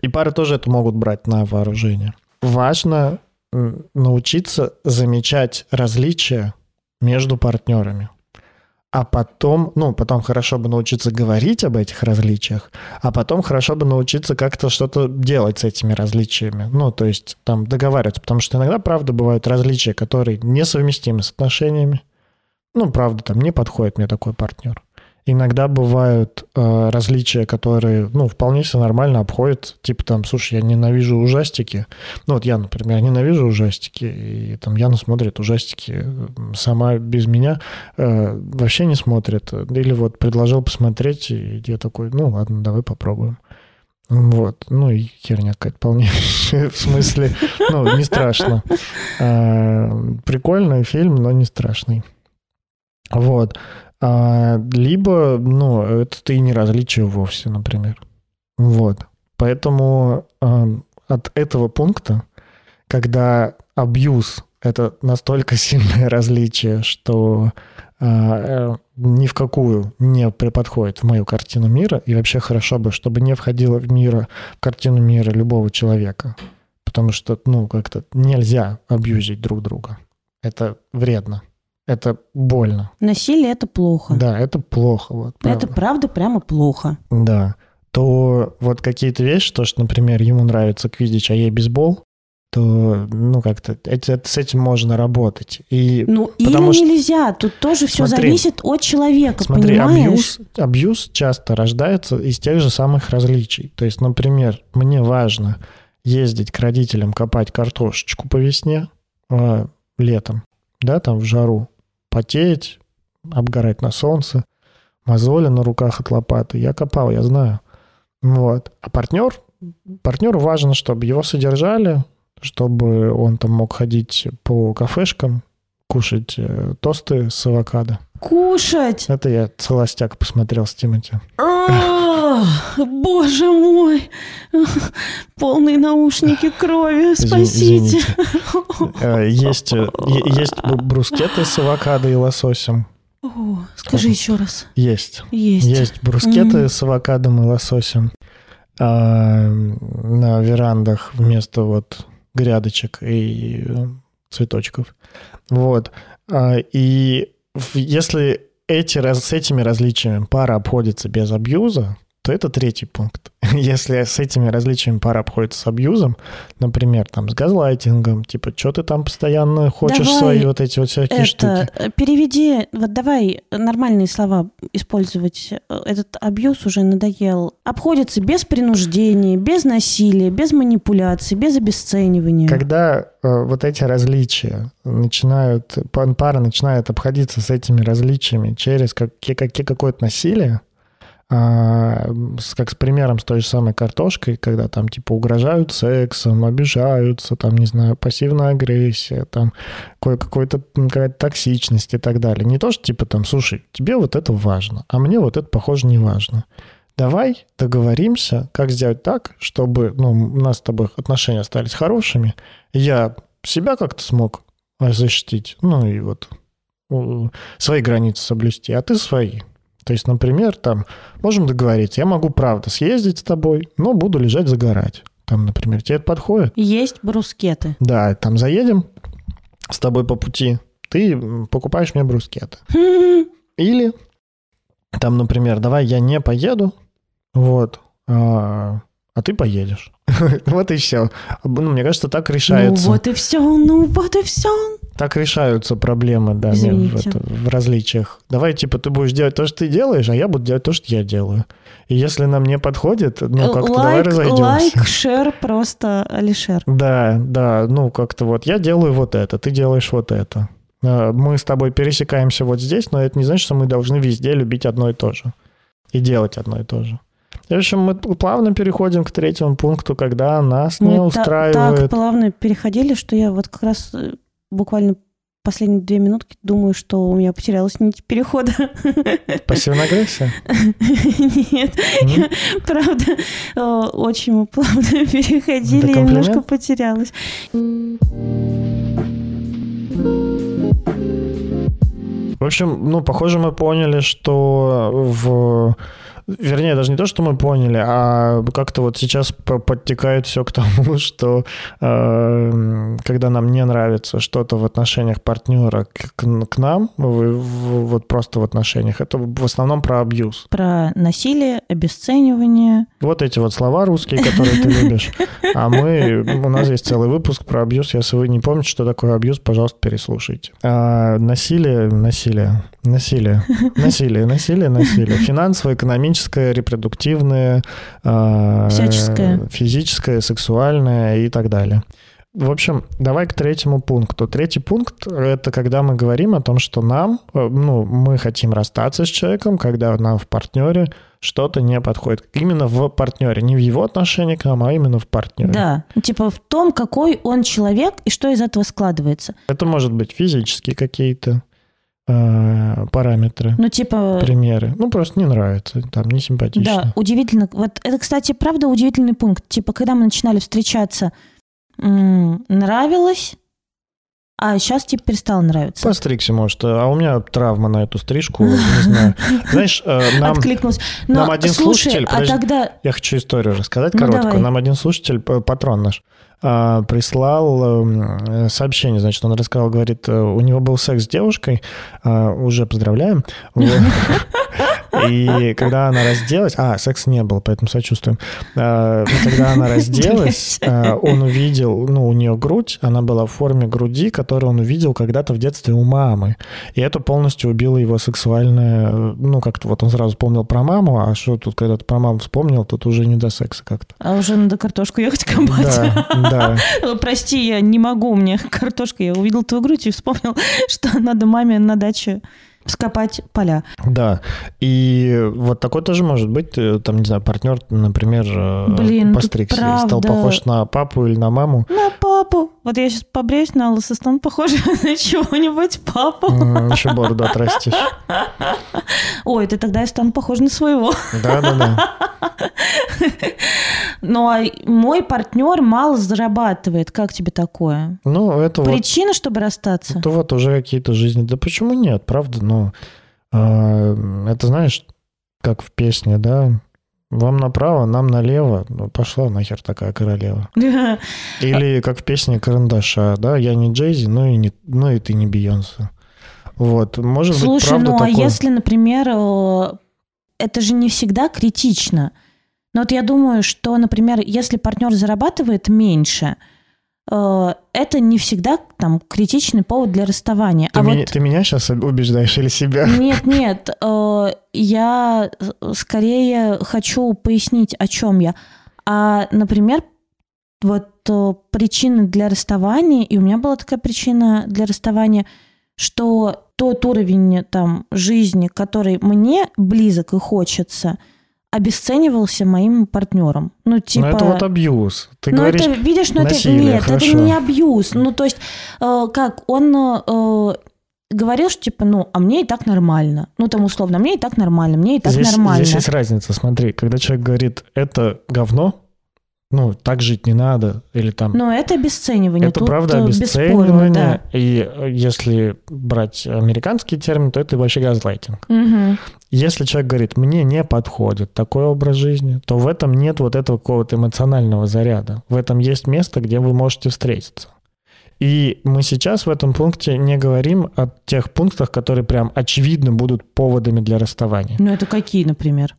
и пары тоже это могут брать на вооружение, важно научиться замечать различия между партнерами. А потом, хорошо бы научиться говорить об этих различиях, а потом хорошо бы научиться как-то что-то делать с этими различиями. Ну, то есть там договариваться, потому что иногда, правда, бывают различия, которые несовместимы с отношениями. Ну, правда, там не подходит мне такой партнер. Иногда бывают различия, которые, вполне себе нормально обходят. Типа там, слушай, я ненавижу ужастики. Ну, вот я, например, ненавижу ужастики, и там Яна смотрит ужастики сама без меня, вообще не смотрит. Или вот предложил посмотреть, и я такой, ладно, давай попробуем. Вот, и херня какая-то вполне, в смысле, не страшно. Прикольный фильм, но не страшный. Вот. Либо, это и не различие вовсе, например. Вот. Поэтому от этого пункта, когда абьюз – это настолько сильное различие, что ни в какую не подходит в мою картину мира, и вообще хорошо бы, чтобы не входило в картину мира любого человека, потому что, как-то нельзя абьюзить друг друга. Это вредно. Это больно. Насилие – это плохо. Да, это плохо. Вот, правда. Это правда прямо плохо. Да. То вот какие-то вещи, то, что, например, ему нравится квиддич, а ей бейсбол, то, как-то с этим можно работать. И потому что... нельзя. Тут тоже все зависит от человека, понимаешь? Абьюз часто рождается из тех же самых различий. То есть, например, мне важно ездить к родителям копать картошечку по весне, летом, да, там в жару. Потеть, обгорать на солнце, мозоли на руках от лопаты. Я копал, я знаю. Вот. А партнеру важно, чтобы его содержали, чтобы он там мог ходить по кафешкам, кушать тосты с авокадо. Кушать! Это я «Холостяк» посмотрел с Тимати. Боже мой! Полные наушники крови, спасите! Есть брускеты с авокадо и лососем. Скажи еще раз. Есть брускеты с авокадом и лососем на верандах вместо вот грядочек и цветочков. Вот. И если с этими различиями пара обходится без абьюза, то это третий пункт. если с этими различиями пара обходится с абьюзом, например, там, с газлайтингом, типа, что ты там постоянно хочешь давай свои вот эти вот всякие штуки. Переведи, вот давай нормальные слова использовать. Этот абьюз уже надоел. Обходится без принуждения, без насилия, без манипуляций, без обесценивания. Когда вот эти различия начинают, пара начинает обходиться с этими различиями через какое-то насилие, как с примером с той же самой картошкой, когда там типа угрожают сексом, обижаются, там, не знаю, пассивная агрессия, там какая-то токсичность и так далее. Не то, что типа там, слушай, тебе вот это важно, а мне вот это, похоже, не важно. Давай договоримся, как сделать так, чтобы у нас с тобой отношения остались хорошими. Я себя как-то смог защитить, и вот свои границы соблюсти, а ты свои. То есть, например, там, можем договориться, я могу, правда, съездить с тобой, но буду лежать загорать. Там, например, тебе это подходит? Есть брускеты. Да, там заедем с тобой по пути, ты покупаешь мне брускеты. Или, там, например, давай я не поеду, а ты поедешь. Вот и все. Мне кажется, так решается. Ну вот и все. Так решаются проблемы, да, в различиях. Давай, типа, ты будешь делать то, что ты делаешь, а я буду делать то, что я делаю. И если нам не подходит, как-то давай разойдемся. Шер, просто Алишер. Да, я делаю вот это, ты делаешь вот это. Мы с тобой пересекаемся вот здесь, но это не значит, что мы должны везде любить одно и то же. И делать одно и то же. В общем, мы плавно переходим к третьему пункту, когда нас не устраивает. Так плавно переходили, что я вот как раз буквально последние 2 минутки думаю, что у меня потерялась нить перехода. Пассивная агрессия? Нет. Правда, очень мы плавно переходили, я немножко потерялась. В общем, похоже, мы поняли, что Вернее, даже не то, что мы поняли, а как-то вот сейчас подтекает все к тому, что когда нам не нравится что-то в отношениях партнера к нам, вот просто в отношениях, это в основном про абьюз. Про насилие, обесценивание. Вот эти вот слова русские, которые ты любишь. А у нас есть целый выпуск про абьюз. Если вы не помните, что такое абьюз, пожалуйста, переслушайте. Насилие. Финансовое, экономическое. Репродуктивное, всяческое, физическое, сексуальное и так далее. В общем, давай к третьему пункту. Третий пункт – это когда мы говорим о том, что мы хотим расстаться с человеком, когда нам в партнере что-то не подходит. Именно в партнере, не в его отношении к нам, а именно в партнере. Да, типа в том, какой он человек и что из этого складывается. Это может быть физические какие-то параметры, примеры. Просто не нравится, там, не симпатично. Да, удивительно. Вот это, кстати, правда удивительный пункт. Типа, когда мы начинали встречаться, нравилось, а сейчас типа перестало нравиться. Постригся, может. А у меня травма на эту стрижку, не знаю. Знаешь, нам один слушатель... Я хочу историю рассказать короткую. Нам один слушатель, патрон наш, прислал сообщение, значит, он рассказал, говорит, у него был секс с девушкой, уже поздравляем, и когда она разделась, секса не было, поэтому сочувствуем, когда она разделась, он увидел, у нее грудь, она была в форме груди, которую он увидел когда-то в детстве у мамы, и это полностью убило его сексуальное, он сразу вспомнил про маму, а что тут, когда ты про маму вспомнил, тут уже не до секса как-то. А уже надо картошку ехать копать. Да. Прости, я не могу, у меня картошка. Я увидел твою грудь и вспомнил, что надо маме на даче скопать поля. Да, и вот такой тоже может быть, там, не знаю, партнер, например, постригся и стал похож на папу или на маму. На папу. Вот я сейчас побреюсь на лысо, стану похожа на чего-нибудь папу. Еще бороду отрастишь. Ой, ты тогда я стану похожа на своего. Да. Ну, а мой партнер мало зарабатывает. Как тебе такое? Это причина, чтобы расстаться? Это вот уже какие-то жизни. Да почему нет, правда? Это, знаешь, как в песне, да? Вам направо, нам налево. Пошла нахер такая королева. Или как в песне Карандаша, да? Я не Джейзи, и ты не Бейонсе. Вот, может быть, правда такое. Слушай, а если, например, это же не всегда критично. Но вот я думаю, что, например, если партнер зарабатывает меньше, это не всегда там критичный повод для расставания. Ты меня сейчас убеждаешь или себя? Нет. Я скорее хочу пояснить, о чем я. Например, вот причины для расставания, и у меня была такая причина для расставания, что тот уровень там жизни, который мне близок и хочется, обесценивался моим партнером. Но это вот абьюз. Это не абьюз. Он говорил, что а мне и так нормально. Мне и так нормально. Здесь есть разница, смотри. Когда человек говорит, это говно, так жить не надо, или там... Но это обесценивание. Это правда обесценивание. Да. И если брать американский термин, то это вообще газлайтинг. Угу. Если человек говорит, мне не подходит такой образ жизни, то в этом нет вот этого какого-то эмоционального заряда. В этом есть место, где вы можете встретиться. И мы сейчас в этом пункте не говорим о тех пунктах, которые прям очевидно будут поводами для расставания. Это какие, например?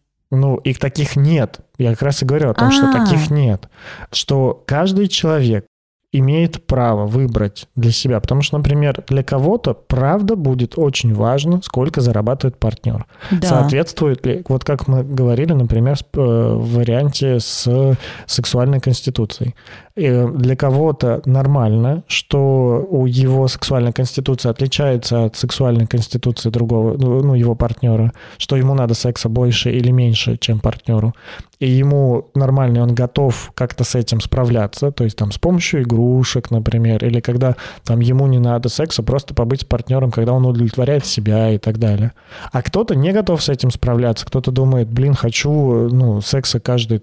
Их таких нет. Я как раз и говорю о том, что таких нет. Что каждый человек имеет право выбрать для себя. Потому что, например, для кого-то правда будет очень важно, сколько зарабатывает партнер. Да. Соответствует ли... Вот как мы говорили, например, в варианте с сексуальной конституцией. Для кого-то нормально, что у его сексуальной конституции отличается от сексуальной конституции другого, его партнера, что ему надо секса больше или меньше, чем партнеру. И ему нормально, он готов как-то с этим справляться, то есть там с помощью игрушек, например, или когда там ему не надо секса, просто побыть с партнером, когда он удовлетворяет себя и так далее. А кто-то не готов с этим справляться, кто-то думает, хочу секса каждый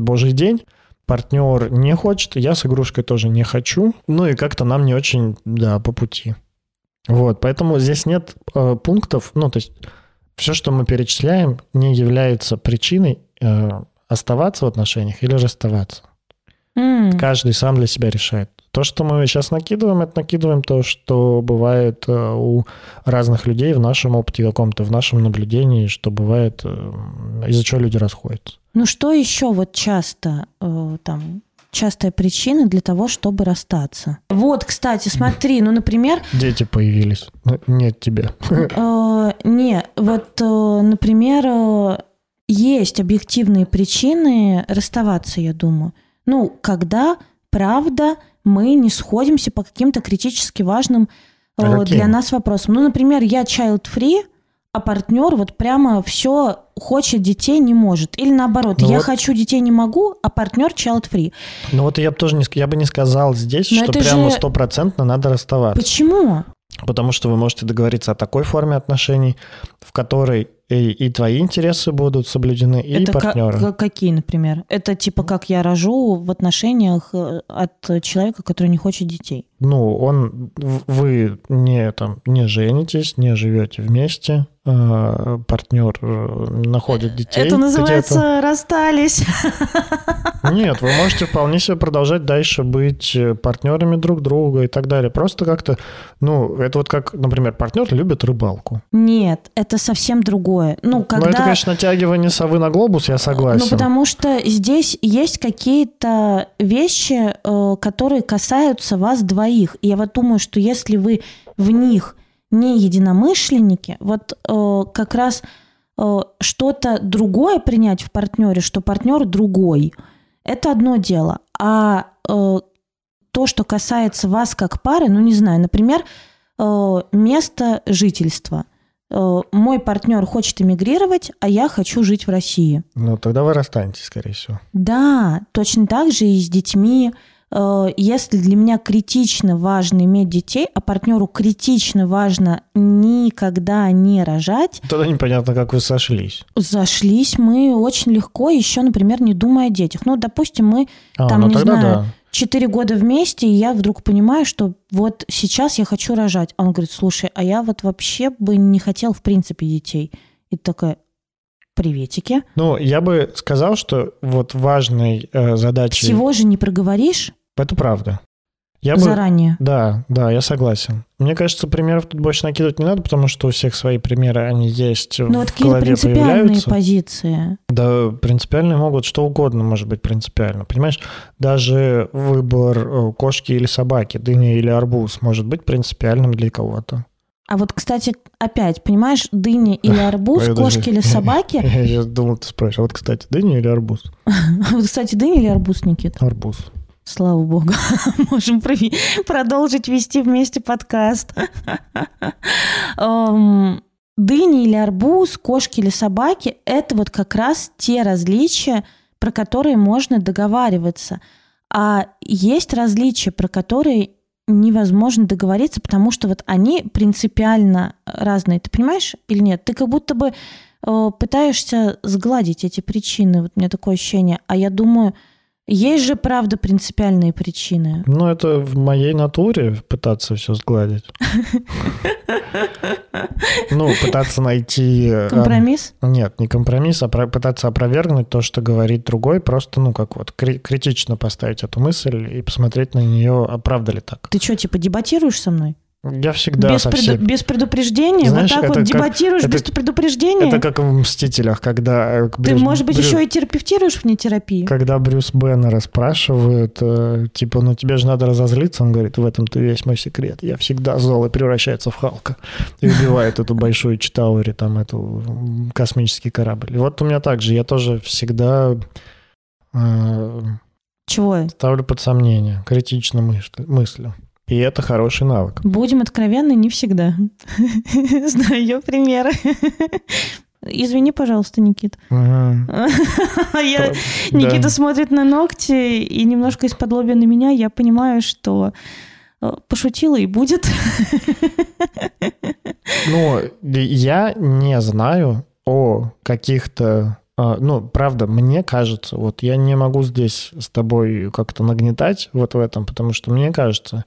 божий день. Партнер не хочет, я с игрушкой тоже не хочу. И как-то нам не очень, по пути. Вот, поэтому здесь нет пунктов, то есть все, что мы перечисляем, не является причиной оставаться в отношениях или расставаться. Каждый сам для себя решает. То, что мы сейчас накидываем, это накидываем то, что бывает у разных людей в нашем опыте каком-то, в нашем наблюдении, что бывает, из-за чего люди расходятся. Что еще часто, частая причина для того, чтобы расстаться? Кстати, смотри, например... Дети появились, нет тебя. Например, есть объективные причины расставаться, я думаю. Когда, правда... мы не сходимся по каким-то критически важным для нас вопросам. Например, я child-free, а партнер прямо все хочет детей, не может. Или наоборот, хочу детей, не могу, а партнер child-free. Я бы тоже не сказал здесь, что прямо стопроцентно надо расставаться. Почему? Потому что вы можете договориться о такой форме отношений, в которой и твои интересы будут соблюдены, и партнёра. Какие, например? Это как я рожу в отношениях от человека, который не хочет детей. Вы не женитесь, не живете вместе, партнер находит детей. Это называется расстались. Нет, вы можете вполне себе продолжать дальше быть партнерами друг друга и так далее. Просто как-то, это как, например, партнер любит рыбалку. Нет, это совсем другое. Это, конечно, натягивание совы на глобус, я согласен. Потому что здесь есть какие-то вещи, которые касаются вас двоих. И я думаю, что если вы в них не единомышленники, как раз что-то другое принять в партнере, что партнер другой, это одно дело. А то, что касается вас как пары, например, место жительства. Мой партнер хочет эмигрировать, а я хочу жить в России. Тогда вы расстанетесь, скорее всего. Да, точно так же и с детьми. Если для меня критично важно иметь детей, а партнеру критично важно никогда не рожать... Тогда непонятно, как вы сошлись. Сошлись мы очень легко, еще, например, не думая о детях. Допустим, мы 4 года вместе, и я вдруг понимаю, что сейчас я хочу рожать. А он говорит, слушай, а я вообще бы не хотел в принципе детей. И такая... Приветики. Я бы сказал, что важной задачей... Всего же не проговоришь. Это правда. Заранее. Да, я согласен. Мне кажется, примеров тут больше накидывать не надо, потому что у всех свои примеры, они есть. Но в голове появляются. Но какие принципиальные позиции? Да, принципиальные могут что угодно, может быть, принципиально. Понимаешь, даже выбор кошки или собаки, дыни или арбуз может быть принципиальным для кого-то. А вот, кстати, опять, понимаешь, дыни или арбуз, кошки или собаки... Я думал, ты спросишь, а вот, кстати, дыни или арбуз? Вот, кстати, дыни или арбуз, Никита? Арбуз. Слава богу, можем продолжить вести вместе подкаст. Дыни или арбуз, кошки или собаки – это вот как раз те различия, про которые можно договариваться. А есть различия, про которые невозможно договориться, потому что вот они принципиально разные. Ты понимаешь или нет? Ты как будто бы пытаешься сгладить эти причины. Вот у меня такое ощущение. А я думаю... Есть же, правда, принципиальные причины. Ну, это в моей натуре пытаться все сгладить. Ну, пытаться найти... Компромисс? Нет, не компромисс, а пытаться опровергнуть то, что говорит другой, просто, ну, как вот, критично поставить эту мысль и посмотреть на нее, а правда ли так. Ты что, типа, дебатируешь со мной? Я всегда без предупреждения? Знаешь, вот так вот дебатируешь без предупреждения? Это как в «Мстителях», когда... Ты, может быть, еще и терапевтируешь вне терапии? Когда Брюс Беннера спрашивают, типа, ну тебе же надо разозлиться, он говорит, в этом-то весь мой секрет. Я всегда зол и превращается в Халка. И убивает эту большую Читаури, там, эту космический корабль. И вот у меня так же, я тоже всегда... Чего? Ставлю под сомнение, критично мыслю. И это хороший навык. Будем откровенны, не всегда. Знаю ее примеры. Извини, пожалуйста, Никит. Никита смотрит на ногти и немножко из-подлобья на меня. Я понимаю, что пошутила и будет. Ну, я не знаю о каких-то... Ну, правда, мне кажется, вот я не могу здесь с тобой как-то нагнетать вот в этом, потому что мне кажется...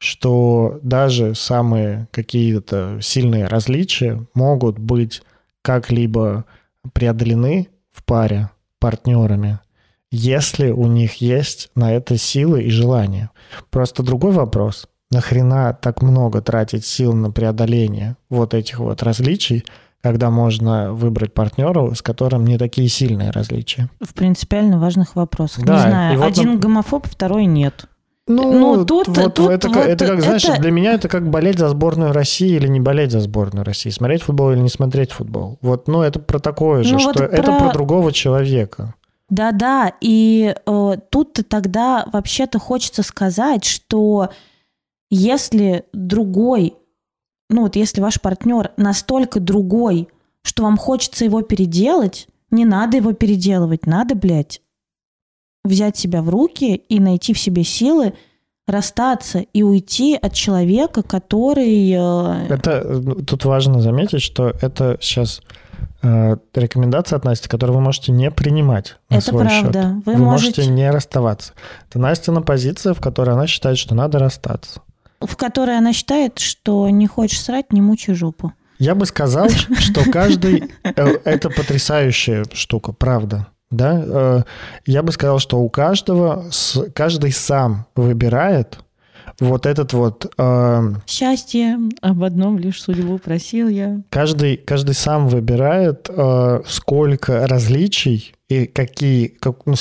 что даже самые какие-то сильные различия могут быть как-либо преодолены в паре партнерами, если у них есть на это силы и желание. Просто другой вопрос. Нахрена так много тратить сил на преодоление вот этих вот различий, когда можно выбрать партнера, с которым не такие сильные различия? В принципиально важных вопросах. Да, не знаю, вот один гомофоб, второй нет. Ну, это, для меня это как болеть за сборную России или не болеть за сборную России, смотреть футбол или не смотреть футбол. Вот, ну, это про такое же, ну, что вот это про другого человека. Да-да, и тут-то тогда вообще-то хочется сказать, что если другой, ну, вот если ваш партнер настолько другой, что вам хочется его переделать, не надо его переделывать, надо, блядь, взять себя в руки и найти в себе силы расстаться и уйти от человека, который... Это тут важно заметить, что это сейчас рекомендация от Насти, которую вы можете не принимать на это свой правда. Счет. Это правда. Вы можете не расставаться. Это Настина позиция, в которой она считает, что надо расстаться. В которой она считает, что не хочешь срать, не мучай жопу. Я бы сказал, что каждый... Это потрясающая штука, правда. Да, я бы сказал, что у каждого, каждый сам выбирает вот этот вот... Счастье, об одном лишь судьбу просил я. Каждый сам выбирает, сколько различий и какую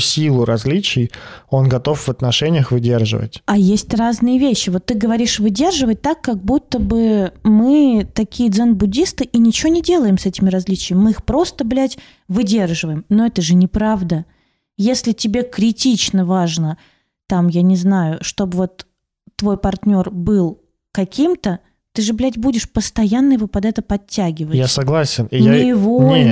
силу различий он готов в отношениях выдерживать. А есть разные вещи. Вот ты говоришь выдерживать так, как будто бы мы такие дзен-буддисты и ничего не делаем с этими различиями. Мы их просто, блядь, выдерживаем. Но это же неправда. Если тебе критично важно, там, я не знаю, чтобы вот твой партнер был каким-то, ты же, блядь, будешь постоянно его под это подтягивать. Я согласен.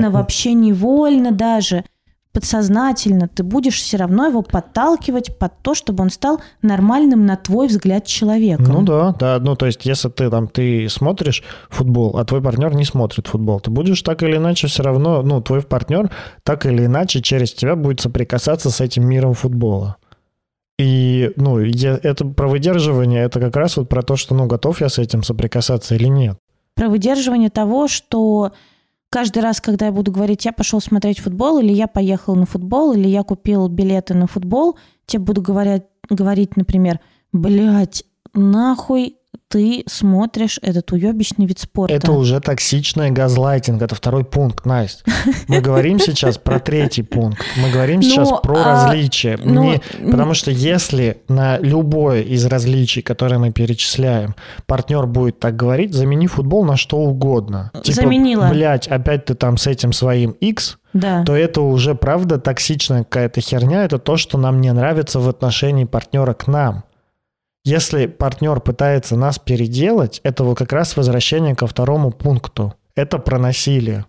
Вообще невольно даже, подсознательно ты будешь все равно его подталкивать под то, чтобы он стал нормальным, на твой взгляд, человеком. Ну да. Ну то есть, если ты смотришь футбол, а твой партнер не смотрит футбол, ты будешь так или иначе все равно, ну твой партнер так или иначе через тебя будет соприкасаться с этим миром футбола. И, ну, это про выдерживание, это как раз вот про то, что, ну, готов я с этим соприкасаться или нет. Про выдерживание того, что каждый раз, когда я буду говорить, я пошел смотреть футбол, или я поехал на футбол, или я купил билеты на футбол, тебе буду говорить, например, блядь, нахуй ты смотришь этот уебищный вид спорта. Это уже токсичный газлайтинг. Это второй пункт, Настя. Мы говорим сейчас про третий пункт. Мы говорим сейчас про различия. Потому что если на любое из различий, которые мы перечисляем, партнер будет так говорить, замени футбол на что угодно. Заменила. Блять, опять ты там с этим своим X... Да. То это уже, правда, токсичная какая-то херня. Это то, что нам не нравится в отношении партнера к нам. Если партнер пытается нас переделать, это вот как раз возвращение ко второму пункту. Это про насилие.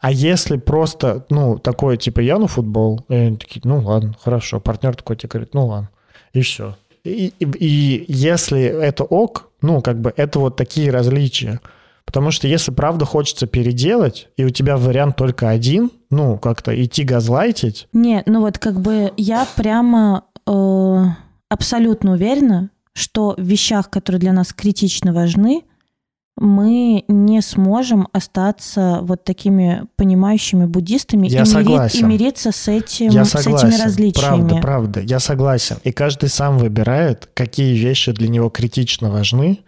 А если просто, ну, такое, типа, я на футбол, и они такие, ну, ладно, хорошо. Партнер такой тебе говорит, ну, ладно, и все. И если это ок, ну, как бы, это вот такие различия. Потому что если правда хочется переделать, и у тебя вариант только один, ну, как-то идти газлайтить... Не, ну вот как бы я прямо абсолютно уверена, что в вещах, которые для нас критично важны, мы не сможем остаться вот такими понимающими буддистами и мириться с этим, я согласен, с этими различиями. Правда, правда, я согласен. И каждый сам выбирает, какие вещи для него критично важны,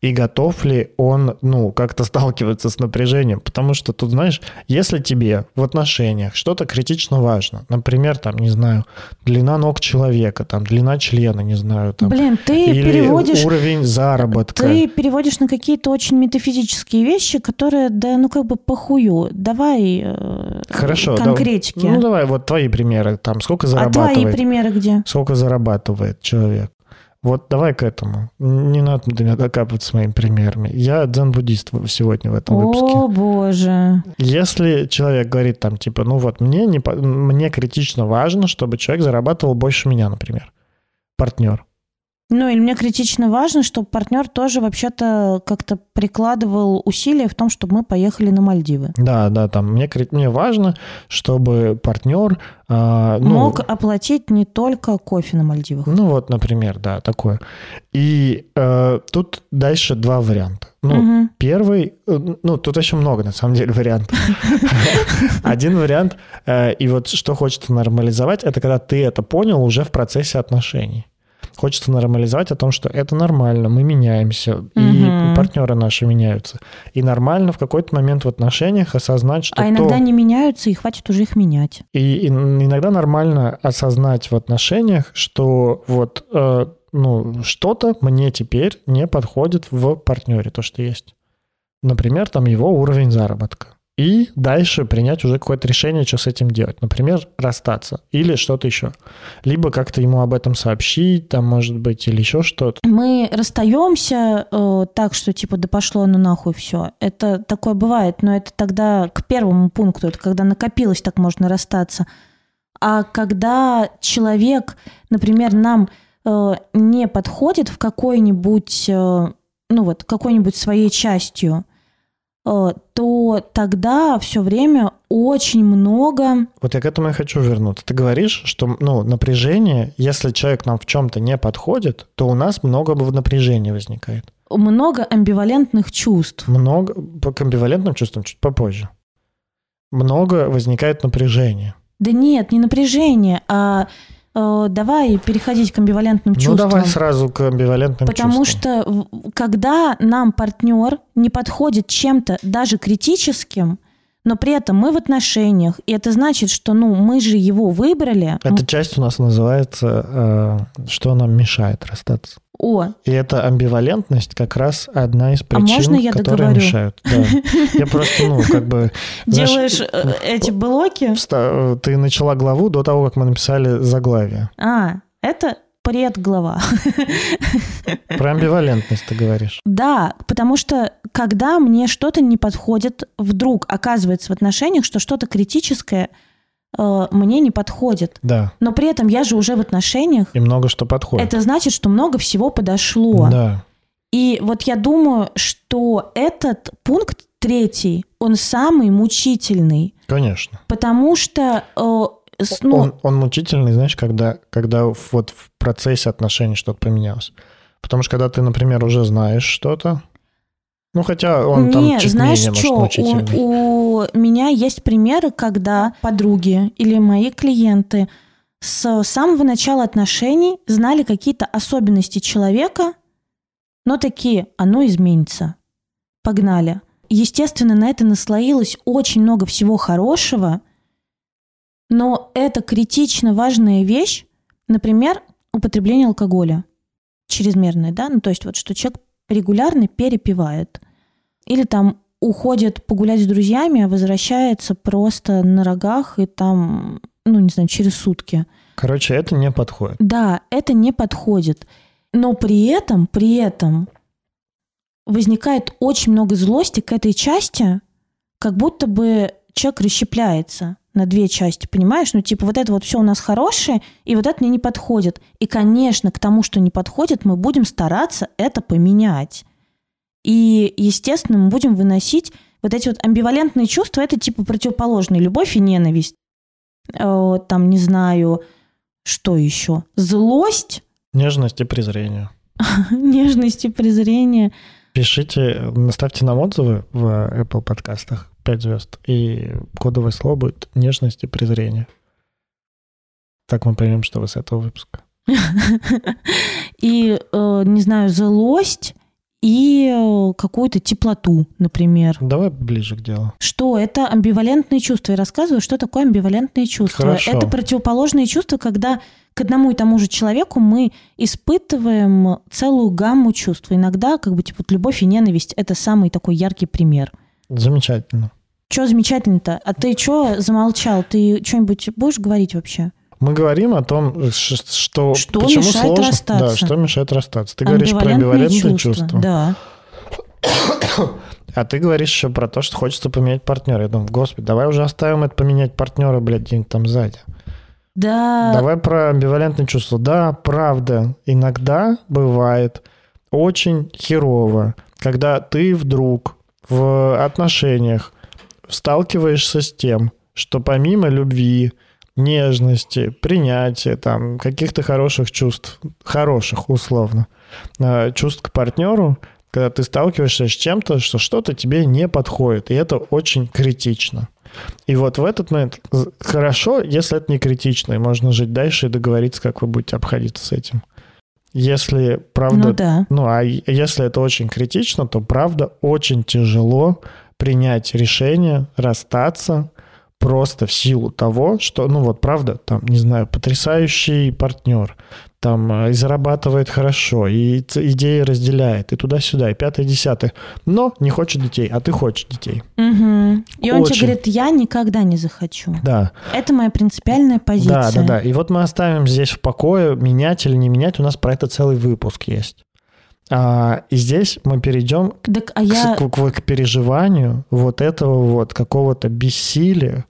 и готов ли он, ну, как-то сталкиваться с напряжением. Потому что тут, знаешь, если тебе в отношениях что-то критично важно, например, там, не знаю, длина ног человека, там, длина члена, не знаю, там, блин, ты или переводишь, уровень заработка. Ты переводишь на какие-то очень метафизические вещи, которые, да, ну, как бы похую. Давай хорошо, конкретики. Давай, ну, давай вот твои примеры. Там сколько зарабатывает. А твои примеры где? Сколько зарабатывает человек. Вот давай к этому. Не надо до меня докапываться с моими примерами. Я дзен-буддист сегодня в этом выпуске. О, боже. Если человек говорит там, типа, ну вот, мне критично важно, чтобы человек зарабатывал больше меня, например. Партнер. Ну, или мне критично важно, чтобы партнер тоже вообще-то как-то прикладывал усилия в том, чтобы мы поехали на Мальдивы. Да, да, там мне важно, чтобы партнер... мог оплатить не только кофе на Мальдивах. Ну, вот, например, да, такое. И тут дальше два варианта. Ну, первый... Ну, тут еще много, на самом деле, вариантов. Один вариант, и вот что хочется нормализовать, это когда ты это понял уже в процессе отношений. Хочется нормализовать о том, что это нормально, мы меняемся, и партнеры наши меняются. И нормально в какой-то момент в отношениях осознать, что... А иногда не меняются, и хватит уже их менять. И иногда нормально осознать в отношениях, что вот что-то мне теперь не подходит в партнере, то, что есть. Например, там его уровень заработка. И дальше принять уже какое-то решение, что с этим делать. Например, расстаться или что-то еще. Либо как-то ему об этом сообщить, там, может быть, или еще что-то. Мы расстаемся так, что типа да пошло оно нахуй все. Это такое бывает, но это тогда к первому пункту, это когда накопилось, так можно расстаться. А когда человек, например, нам не подходит в какой-нибудь, какой-нибудь своей частью, то тогда все время очень много... Вот я к этому и хочу вернуться. Ты говоришь, что напряжение, если человек нам в чем-то не подходит, то у нас много напряжения возникает. Много амбивалентных чувств. К амбивалентным чувствам чуть попозже. Много возникает напряжения. Да нет, не напряжение, а... Давай переходить к амбивалентным чувствам. Ну, давай сразу к амбивалентным чувствам. Потому что когда нам партнер не подходит чем-то даже критическим, но при этом мы в отношениях, и это значит, что мы же его выбрали. Эта часть у нас называется «Что нам мешает расстаться». О. И эта амбивалентность как раз одна из причин, которые мешают. Да. Я просто, делаешь эти блоки? Ты начала главу до того, как мы написали заглавие. А, это предглава. Про амбивалентность ты говоришь. Да, потому что когда мне что-то не подходит, вдруг оказывается в отношениях, что что-то критическое мне не подходит. Да. Но при этом я же уже в отношениях. И много что подходит. Это значит, что много всего подошло. Да. И вот я думаю, что этот пункт третий, он самый мучительный. Конечно. Потому что... Он мучительный, знаешь, когда вот в процессе отношений что-то поменялось. Потому что когда ты, например, уже знаешь что-то, хотя он там чуть менее, может, мучительный. Нет, знаешь, у меня есть примеры, когда подруги или мои клиенты с самого начала отношений знали какие-то особенности человека, но такие: оно изменится. Погнали. Естественно, на это наслоилось очень много всего хорошего, но это критично важная вещь, например, употребление алкоголя чрезмерное, да, ну то есть вот что человек регулярно перепивает или там уходит погулять с друзьями, а возвращается просто на рогах и там, ну не знаю, через сутки. Короче, это не подходит. Да, это не подходит, но при этом возникает очень много злости к этой части, как будто бы человек расщепляется на две части, понимаешь? Ну, типа, вот это вот все у нас хорошее, и вот это мне не подходит. И, конечно, к тому, что не подходит, мы будем стараться это поменять. И, естественно, мы будем выносить вот эти вот амбивалентные чувства, это типа противоположные, любовь и ненависть. Там, не знаю, что еще? Злость. Нежность и презрение. Нежность и презрение. Пишите, наставьте нам отзывы в Apple подкастах 5 звезд, и кодовое слово будет «нежность и презрение». Так мы поймем, что вы с этого выпуска. И, не знаю, злость и какую-то теплоту, например. Давай ближе к делу. Что? Это амбивалентные чувства. Я рассказываю, что такое амбивалентные чувства. Хорошо. Это противоположные чувства, когда к одному и тому же человеку мы испытываем целую гамму чувств. Иногда, как бы, типа, любовь и ненависть – это самый такой яркий пример. Замечательно. Чё замечательно-то? А ты чё замолчал? Ты что-нибудь будешь говорить вообще? Мы говорим о том, что почему мешает сложно расстаться. Да, что мешает расстаться. Ты говоришь про амбивалентные чувства. Да. А ты говоришь еще про то, что хочется поменять партнера. Я думаю, господи, давай уже оставим это поменять партнера, блядь, где-нибудь там сзади. Да. Давай про амбивалентные чувства. Да, правда, иногда бывает очень херово, когда ты вдруг в отношениях сталкиваешься с тем, что помимо любви, нежности, принятия, там, каких-то хороших чувств, хороших условно, чувств к партнеру, когда ты сталкиваешься с чем-то, что что-то тебе не подходит, и это очень критично. И вот в этот момент хорошо, если это не критично, и можно жить дальше и договориться, как вы будете обходиться с этим. Если правда... Ну, да. Ну, а если это очень критично, то правда очень тяжело принять решение расстаться просто в силу того, что, ну вот правда, там, не знаю, потрясающий партнер, там, и зарабатывает хорошо, и идеи разделяет, и туда-сюда, и пятое, и десятое, но не хочет детей, а ты хочешь детей. Угу. И он тебе говорит, я никогда не захочу. Да. Это моя принципиальная позиция. Да. И вот мы оставим здесь в покое, менять или не менять, у нас про это целый выпуск есть. И здесь мы перейдем к переживанию вот этого вот какого-то бессилия,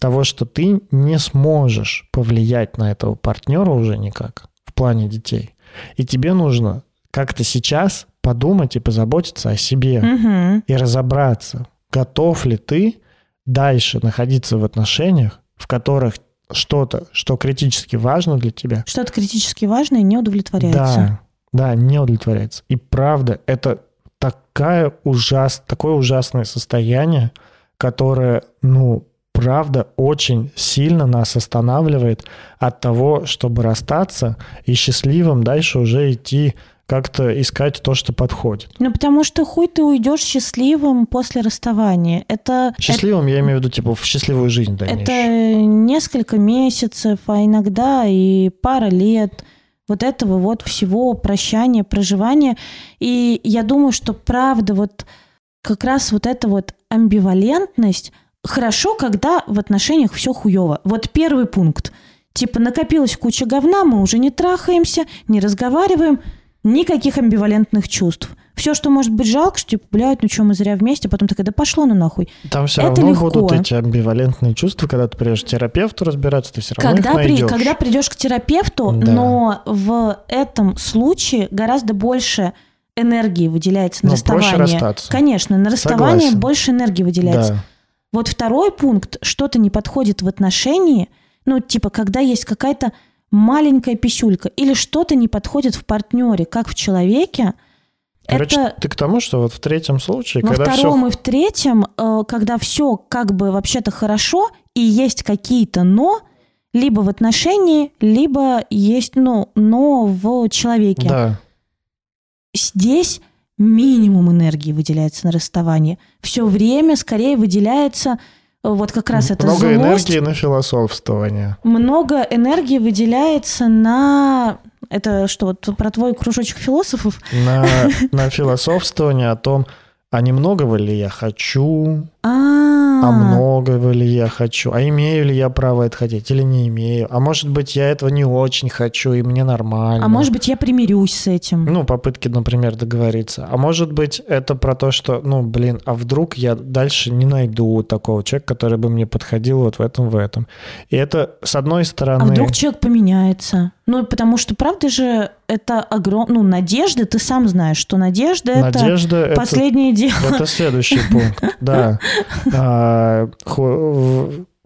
того, что ты не сможешь повлиять на этого партнера уже никак в плане детей. И тебе нужно как-то сейчас подумать и позаботиться о себе, угу, и разобраться, готов ли ты дальше находиться в отношениях, в которых что-то, что критически важно для тебя. Что-то критически важное не удовлетворяется. Да, не удовлетворяется. И правда, это такое ужасное состояние, которое, ну, правда, очень сильно нас останавливает от того, чтобы расстаться и счастливым дальше уже идти как-то искать то, что подходит. Ну, потому что хуй ты уйдешь счастливым после расставания. Счастливым, я имею в виду, типа, в счастливую жизнь дальнейшую. Это несколько месяцев, а иногда и пара лет вот этого вот всего прощания, проживания. И я думаю, что правда вот как раз вот эта вот амбивалентность хорошо, когда в отношениях все хуёво. Вот первый пункт. Типа накопилась куча говна, мы уже не трахаемся, не разговариваем, никаких амбивалентных чувств. Все, что может быть жалко, что, типа, блядь, ну что, мы зря вместе, потом такая, да пошло, ну нахуй. Там все равно легко будут эти амбивалентные чувства, когда ты придешь к терапевту разбираться, ты все равно их найдешь. Когда придешь к терапевту, да. Но в этом случае гораздо больше энергии выделяется на расставание. Проще расстаться. Конечно, на расставание Согласен. Больше энергии выделяется. Да. Вот второй пункт, что-то не подходит в отношении, ну типа, когда есть какая-то маленькая писюлька или что-то не подходит в партнере, как в человеке. Короче, ты к тому, что вот в третьем случае... Во втором и в третьем, когда все как бы вообще-то хорошо, и есть какие-то «но», либо в отношении, либо есть, но в человеке. Да. Здесь минимум энергии выделяется на расставание. Все время скорее выделяется вот как раз это злость. Много энергии на философствование. Много энергии выделяется на... Это что, вот про твой кружочек философов? На философствование о том, а не многого ли я хочу, а многого ли я хочу, а имею ли я право это хотеть или не имею, а может быть, я этого не очень хочу, и мне нормально. А может быть, я примирюсь с этим. Попытки, например, договориться. А может быть, это про то, что, а вдруг я дальше не найду такого человека, который бы мне подходил вот в этом. И это, с одной стороны... А вдруг человек поменяется? Потому что, правда же, это огромная... надежда, ты сам знаешь, что надежда это последнее дело. Это следующий пункт, да.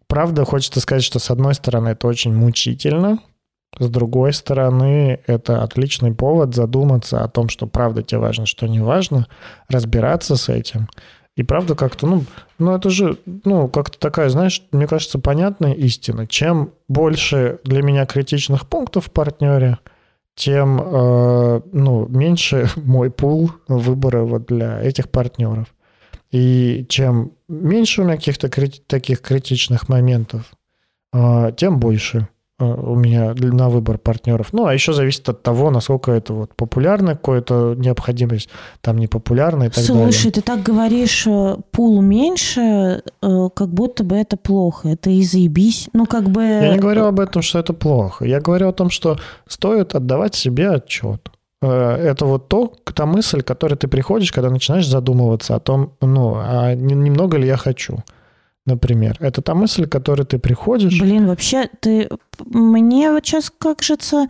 Правда, хочется сказать, что, с одной стороны, это очень мучительно, с другой стороны, это отличный повод задуматься о том, что правда тебе важно, что не важно, разбираться с этим. И правда как-то, это же, как-то такая, знаешь, мне кажется, понятная истина. Чем больше для меня критичных пунктов в партнере, тем, меньше мой пул выбора вот для этих партнеров. И чем меньше у меня каких-то таких критичных моментов, тем больше у меня на выбор партнеров. А еще зависит от того, насколько это вот популярно, какая-то необходимость, там непопулярная и так далее. Слушай, ты так говоришь, пул меньше, как будто бы это плохо, это и заебись. Я не говорю об этом, что это плохо. Я говорю о том, что стоит отдавать себе отчет. Это вот та мысль, к которой ты приходишь, когда начинаешь задумываться о том, а немного ли я хочу. Например, это та мысль, к которой ты приходишь. Вообще, мне вот сейчас кажется,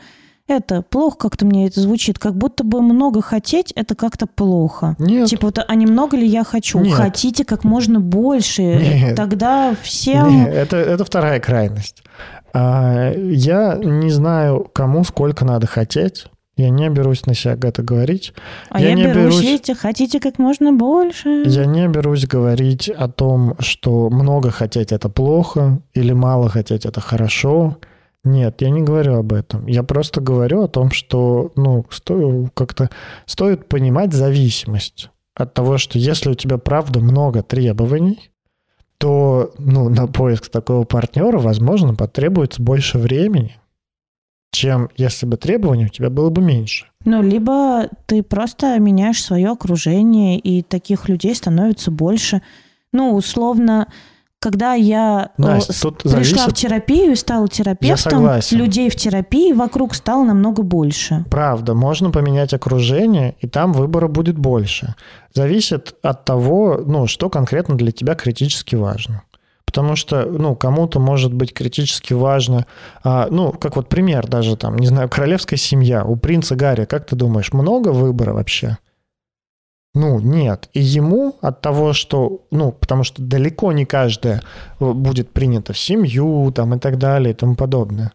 это плохо как-то мне это звучит, как будто бы много хотеть, это как-то плохо. Нет. А немного ли я хочу? Нет. Хотите как можно больше. Нет. Тогда всем... Нет, это вторая крайность. Я не знаю, кому сколько надо хотеть. Я не берусь на себя это говорить. А я не берусь, видите, хотите как можно больше. Я не берусь говорить о том, что много хотеть – это плохо, или мало хотеть – это хорошо. Нет, я не говорю об этом. Я просто говорю о том, что как-то стоит понимать зависимость от того, что если у тебя правда много требований, то на поиск такого партнера, возможно, потребуется больше времени, чем если бы требований у тебя было бы меньше. Либо ты просто меняешь свое окружение, и таких людей становится больше. Условно, когда я пришла в терапию и стала терапевтом, людей в терапии вокруг стало намного больше. Правда, можно поменять окружение, и там выбора будет больше. Зависит от того, что конкретно для тебя критически важно. Потому что, кому-то может быть критически важно, как вот пример даже там, не знаю, королевская семья, у принца Гарри, как ты думаешь, много выбора вообще? Нет. И ему от того, что, потому что далеко не каждая будет принята в семью там, и так далее и тому подобное.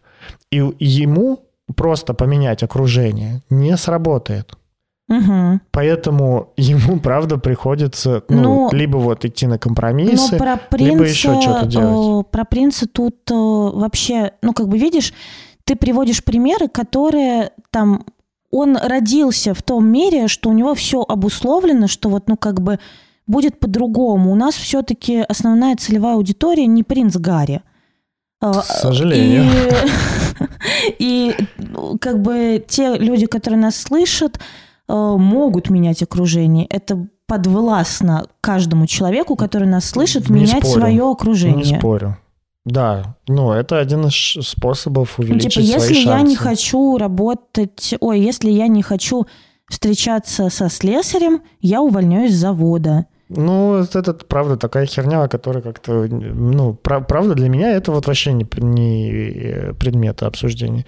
И ему просто поменять окружение не сработает. Угу. Поэтому ему, правда, приходится либо идти на компромиссы, либо еще что-то делать. Про принца тут вообще, видишь, ты приводишь примеры, которые там... Он родился в том мире, что у него все обусловлено, что вот, будет по-другому. У нас все-таки основная целевая аудитория не принц Гарри. К сожалению. И те люди, которые нас слышат, могут менять окружение. Это подвластно каждому человеку, который нас слышит, менять свое окружение. Не спорю. Да, это один из способов увеличить свои шансы. Если я не хочу встречаться со слесарем, я увольняюсь с завода. Это правда такая херня, которая как-то... Правда, для меня это вот вообще не предмет обсуждения.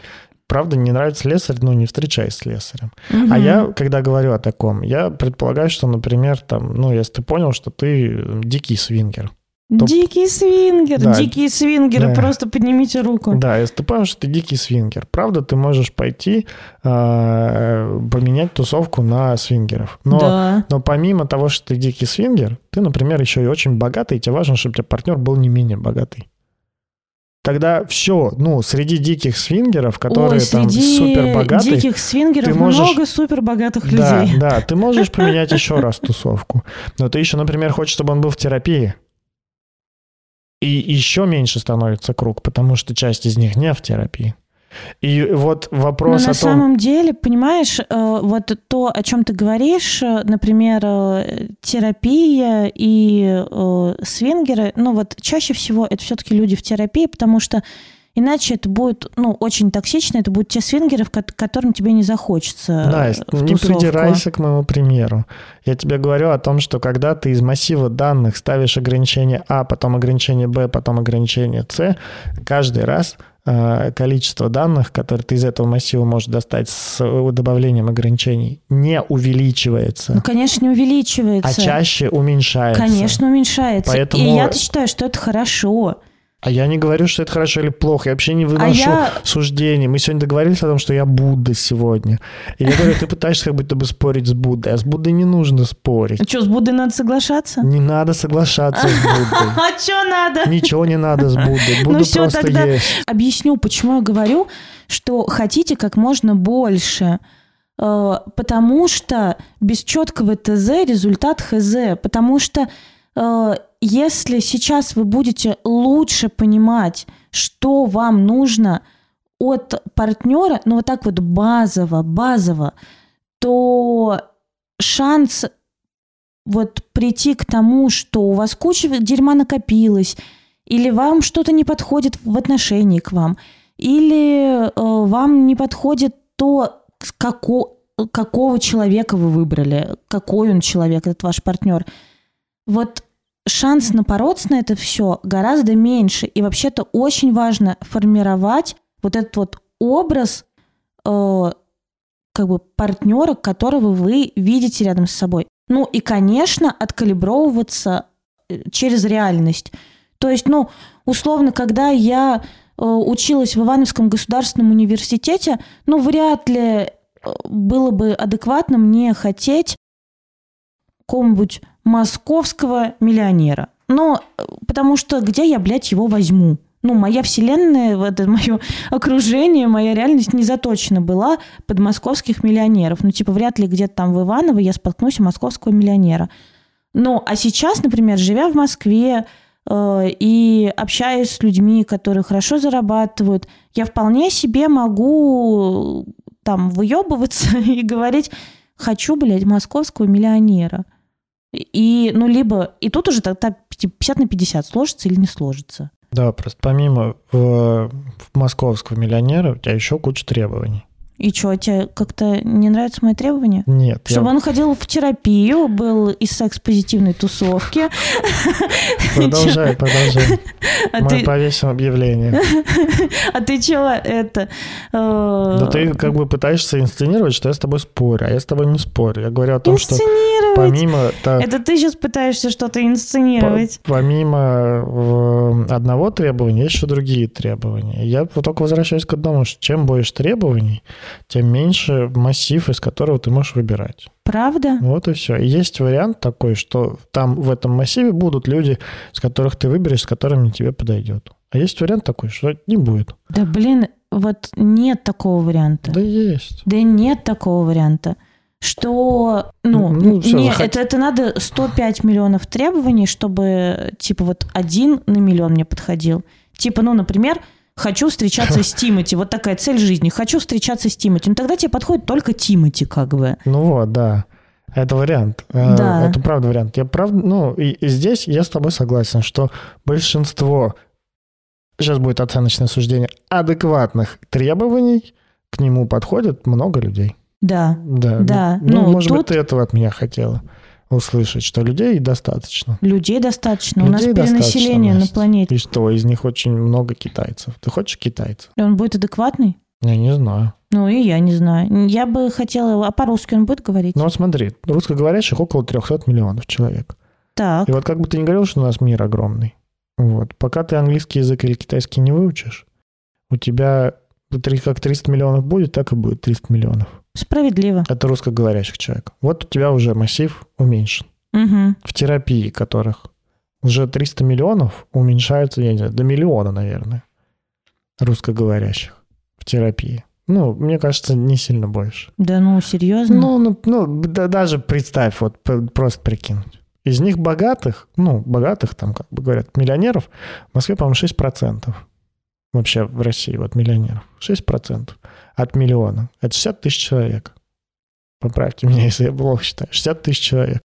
Правда, не нравится слесарь, не встречаюсь с слесарем. Угу. А я, когда говорю о таком, я предполагаю, что, например, там, если ты понял, что ты дикий свингер. Дикий свингер! Да. Дикие свингеры, да. Просто поднимите руку. Да, если ты понял, что ты дикий свингер, правда, ты можешь пойти поменять тусовку на свингеров. Но помимо того, что ты дикий свингер, ты, например, еще и очень богатый, и тебе важно, чтобы у тебя партнер был не менее богатый. тогда все, ну, среди диких свингеров, которые там супербогатые... Среди диких свингеров много супербогатых людей. Да, ты можешь поменять еще раз тусовку. Но ты еще, например, хочешь, чтобы он был в терапии. И еще меньше становится круг, потому что часть из них не в терапии. И вот вопрос о том... На самом деле, понимаешь, вот то, о чем ты говоришь, например, терапия и свингеры, ну вот чаще всего это все-таки люди в терапии, потому что иначе это будет, ну, очень токсично, это будут те свингеры, к которым тебе не захочется. Настя, не придирайся к моему примеру. Я тебе говорю о том, что когда ты из массива данных ставишь ограничение А, потом ограничение Б, потом ограничение С, каждый раз... количество данных, которые ты из этого массива можешь достать с добавлением ограничений, не увеличивается. Ну, конечно, не увеличивается. А чаще уменьшается. Конечно, уменьшается. Поэтому... И я-то считаю, что это хорошо. А я не говорю, что это хорошо или плохо. Я вообще не выношу суждений. Мы сегодня договорились о том, что я Будда сегодня. И я говорю, ты пытаешься как будто бы спорить с Буддой. А с Буддой не нужно спорить. А что, с Буддой надо соглашаться? Не надо соглашаться с Буддой. А что надо? Ничего не надо с Буддой. Будда просто есть. Объясню, почему я говорю, что хотите как можно больше. Потому что без четкого ТЗ результат ХЗ. Потому что... Если сейчас вы будете лучше понимать, что вам нужно от партнера, ну вот так вот базово, то шанс вот прийти к тому, что у вас куча дерьма накопилось, или вам что-то не подходит в отношении к вам, или вам не подходит то, какого человека вы выбрали, какой он человек, этот ваш партнер. Вот шанс напороться на это все гораздо меньше. И вообще-то очень важно формировать вот этот вот образ как бы партнера, которого вы видите рядом с собой. Ну и, конечно, откалибровываться через реальность. То есть, ну, условно, когда я училась в Ивановском государственном университете, ну, вряд ли было бы адекватно мне хотеть какого-нибудь московского миллионера. Но потому что где я, блядь, его возьму? Ну, моя вселенная, вот это мое окружение, моя реальность не заточена была под московских миллионеров. Ну, типа, вряд ли где-то там в Иваново я споткнусь у московского миллионера. Ну, а сейчас, например, живя в Москве и общаясь с людьми, которые хорошо зарабатывают, я вполне себе могу там выебываться и говорить: хочу, блядь, московского миллионера. И, ну, либо... И тут уже тогда 50/50 сложится или не сложится. Да, просто помимо московского миллионера у тебя еще куча требований. И что, тебе как-то не нравятся мои требования? Нет. Чтобы он ходил в терапию, был из секс-позитивной тусовки. Продолжай. Мы повесим объявление. А ты чего это? Да ты как бы пытаешься инсценировать, что я с тобой спорю, а я с тобой не спорю. Я говорю о том, что... Помимо, это ты сейчас пытаешься что-то инсценировать. Помимо одного требования, есть еще другие требования. Я только возвращаюсь к одному, что чем больше требований, тем меньше массив, из которого ты можешь выбирать. Правда? Вот и все. И есть вариант такой, что там в этом массиве будут люди, с которых ты выберешь, с которыми тебе подойдет. А есть вариант такой, что не будет. Да блин, вот нет такого варианта. Да есть. Да нет такого варианта. Что, ну все, не, это надо 105 миллионов требований, чтобы, типа, вот 1 на миллион мне подходил. Типа, ну, например, хочу встречаться с Тимати. Вот такая цель жизни. Хочу встречаться с Тимати. Ну, тогда тебе подходит только Тимати, как бы. Ну, вот, да. Это вариант. Да. Это правда вариант. Я правда, ну, и здесь я с тобой согласен, что большинство, сейчас будет оценочное суждение, адекватных требований к нему подходит много людей. Да. Ну, может тут... быть, ты этого от меня хотела услышать, что людей достаточно. Людей у нас перенаселение на планете. И что, из них очень много китайцев. Ты хочешь китайца? Он будет адекватный? Я не знаю. Ну, и я не знаю. Я бы хотела... А по-русски он будет говорить? Ну, вот смотри, русскоговорящих около 300 миллионов человек. Так. И вот как бы ты ни говорил, что у нас мир огромный, вот, пока ты английский язык или китайский не выучишь, у тебя как 300 миллионов будет, так и будет 300 миллионов. Справедливо. Это русскоговорящих человек. Вот у тебя уже массив уменьшен. Угу. В терапии которых уже 300 миллионов уменьшается, я не знаю, до миллиона, наверное. русскоговорящих в терапии. Ну, мне кажется, не сильно больше. Да ну, серьезно? Ну да, даже представь, вот просто прикинуть. Из них богатых, там, как бы говорят, миллионеров, в Москве, по-моему, 6%. Вообще в России, вот миллионеров. 6% от миллиона. Это 60 тысяч человек. Поправьте меня, если я плохо считаю. 60 тысяч человек.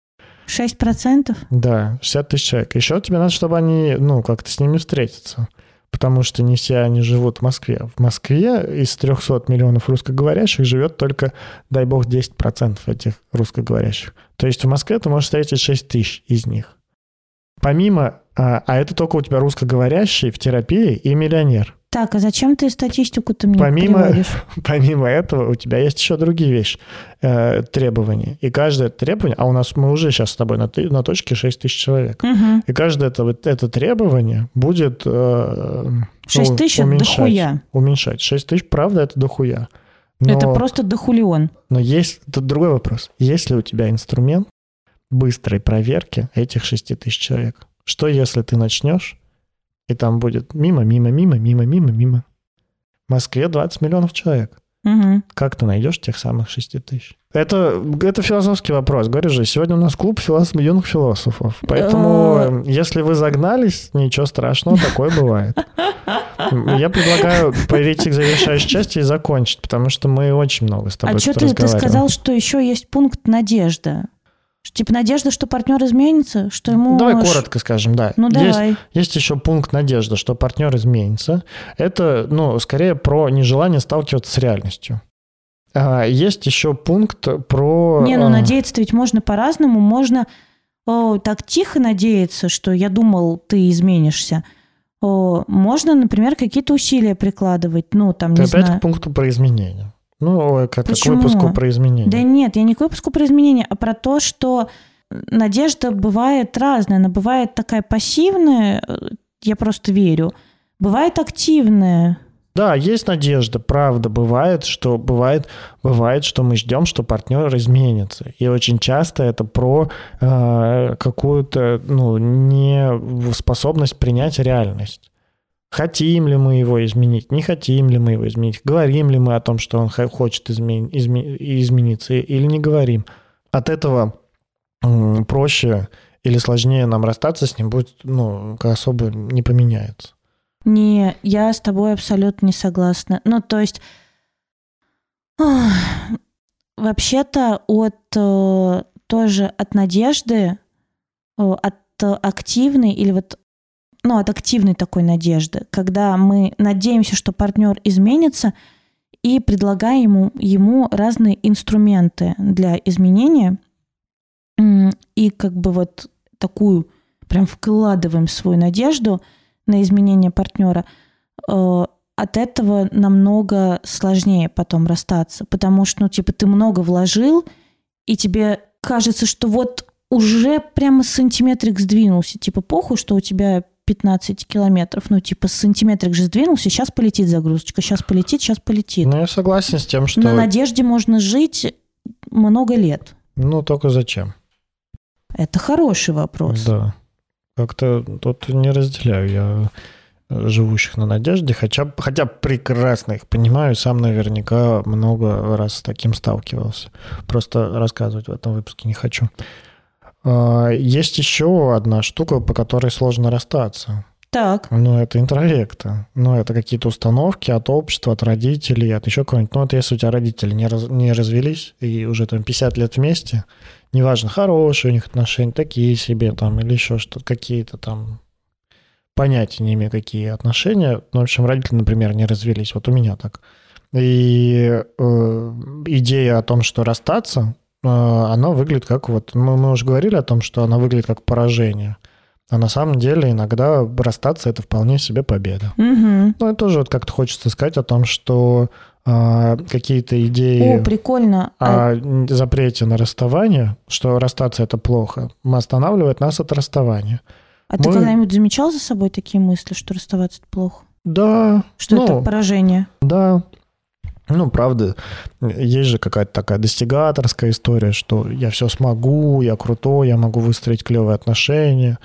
6%? Да, 60 тысяч человек. Еще тебе надо, чтобы они, как-то с ними встретиться. Потому что не все они живут в Москве. В Москве из 300 миллионов русскоговорящих живет только, дай бог, 10% этих русскоговорящих. То есть в Москве ты можешь встретить 6 тысяч из них. Помимо, а это только у тебя русскоговорящий в терапии и миллионер. Так, а зачем ты статистику-то мне приводишь? Помимо этого у тебя есть еще другие вещи, требования. И каждое требование, а у нас мы уже сейчас с тобой на точке 6 тысяч человек. Угу. И каждое это требование будет 6 тысяч уменьшать. 6 тысяч, правда, это дохуя. Но, это просто дохулион. Но есть тут другой вопрос. Есть ли у тебя инструмент быстрой проверки этих 6 тысяч человек? Что если ты начнешь? И там будет мимо. В Москве 20 миллионов человек. Угу. Как ты найдешь тех самых 6 тысяч? Это философский вопрос. Говорю же, сегодня у нас клуб юных философов. Поэтому, если вы загнались, ничего страшного, такое бывает. Я предлагаю перейти к завершающей части и закончить, потому что мы очень много с тобой разговариваем. А что ты сказал, что еще есть пункт «надежда»? Типа надежда, что партнер изменится, что ему... Давай коротко скажем, да. Давай. Есть еще пункт надежда, что партнер изменится. Это, скорее про нежелание сталкиваться с реальностью. Есть еще пункт про... надеяться-то ведь можно по-разному. Можно так тихо надеяться, что я думал, ты изменишься. Можно, например, какие-то усилия прикладывать. Опять к пункту про изменения. К выпуску про изменения. Да нет, я не к выпуску про изменения, а про то, что надежда бывает разная. Она бывает такая пассивная, я просто верю. Бывает активная. Да, есть надежда, правда, бывает, что мы ждем, что партнер изменится. И очень часто это про какую-то неспособность принять реальность. Хотим ли мы его изменить, не хотим ли мы его изменить, говорим ли мы о том, что он хочет измениться или не говорим. От этого проще или сложнее нам расстаться с ним будет, особо не поменяется. Не, я с тобой абсолютно не согласна. То есть, вообще-то от надежды, от активной или от активной такой надежды, когда мы надеемся, что партнер изменится, и предлагаем ему разные инструменты для изменения, и такую прям вкладываем свою надежду на изменение партнера, от этого намного сложнее потом расстаться, потому что, ты много вложил, и тебе кажется, что уже прямо сантиметрик сдвинулся, похуй, что у тебя 15 километров. Сантиметрик же сдвинулся, сейчас полетит загрузочка, сейчас полетит. Я согласен с тем, что... На надежде можно жить много лет. Только зачем? Это хороший вопрос. Да. Как-то тут не разделяю я живущих на надежде, хотя прекрасно их понимаю, сам наверняка много раз с таким сталкивался. Просто рассказывать в этом выпуске не хочу. Есть еще одна штука, по которой сложно расстаться. Так. Это интроекты. Это какие-то установки от общества, от родителей, от еще кого-нибудь. Это если у тебя родители не развелись и уже там 50 лет вместе, неважно, хорошие у них отношения, такие себе там или еще что-то, какие-то там понятия не имею, какие отношения. В общем, родители, например, не развелись. Вот у меня так. И идея о том, что расстаться, она выглядит как мы уже говорили о том, что она выглядит как поражение. А на самом деле иногда расстаться – это вполне себе победа. Угу. И тоже как-то хочется сказать о том, что какие-то идеи прикольно. О запрете на расставание, что расстаться – это плохо, останавливает нас от расставания. Ты когда-нибудь замечал за собой такие мысли, что расставаться – это плохо? Да. Что это поражение? Да. Правда, есть же какая-то такая достигаторская история, что я все смогу, я крутой, я могу выстроить клевые отношения.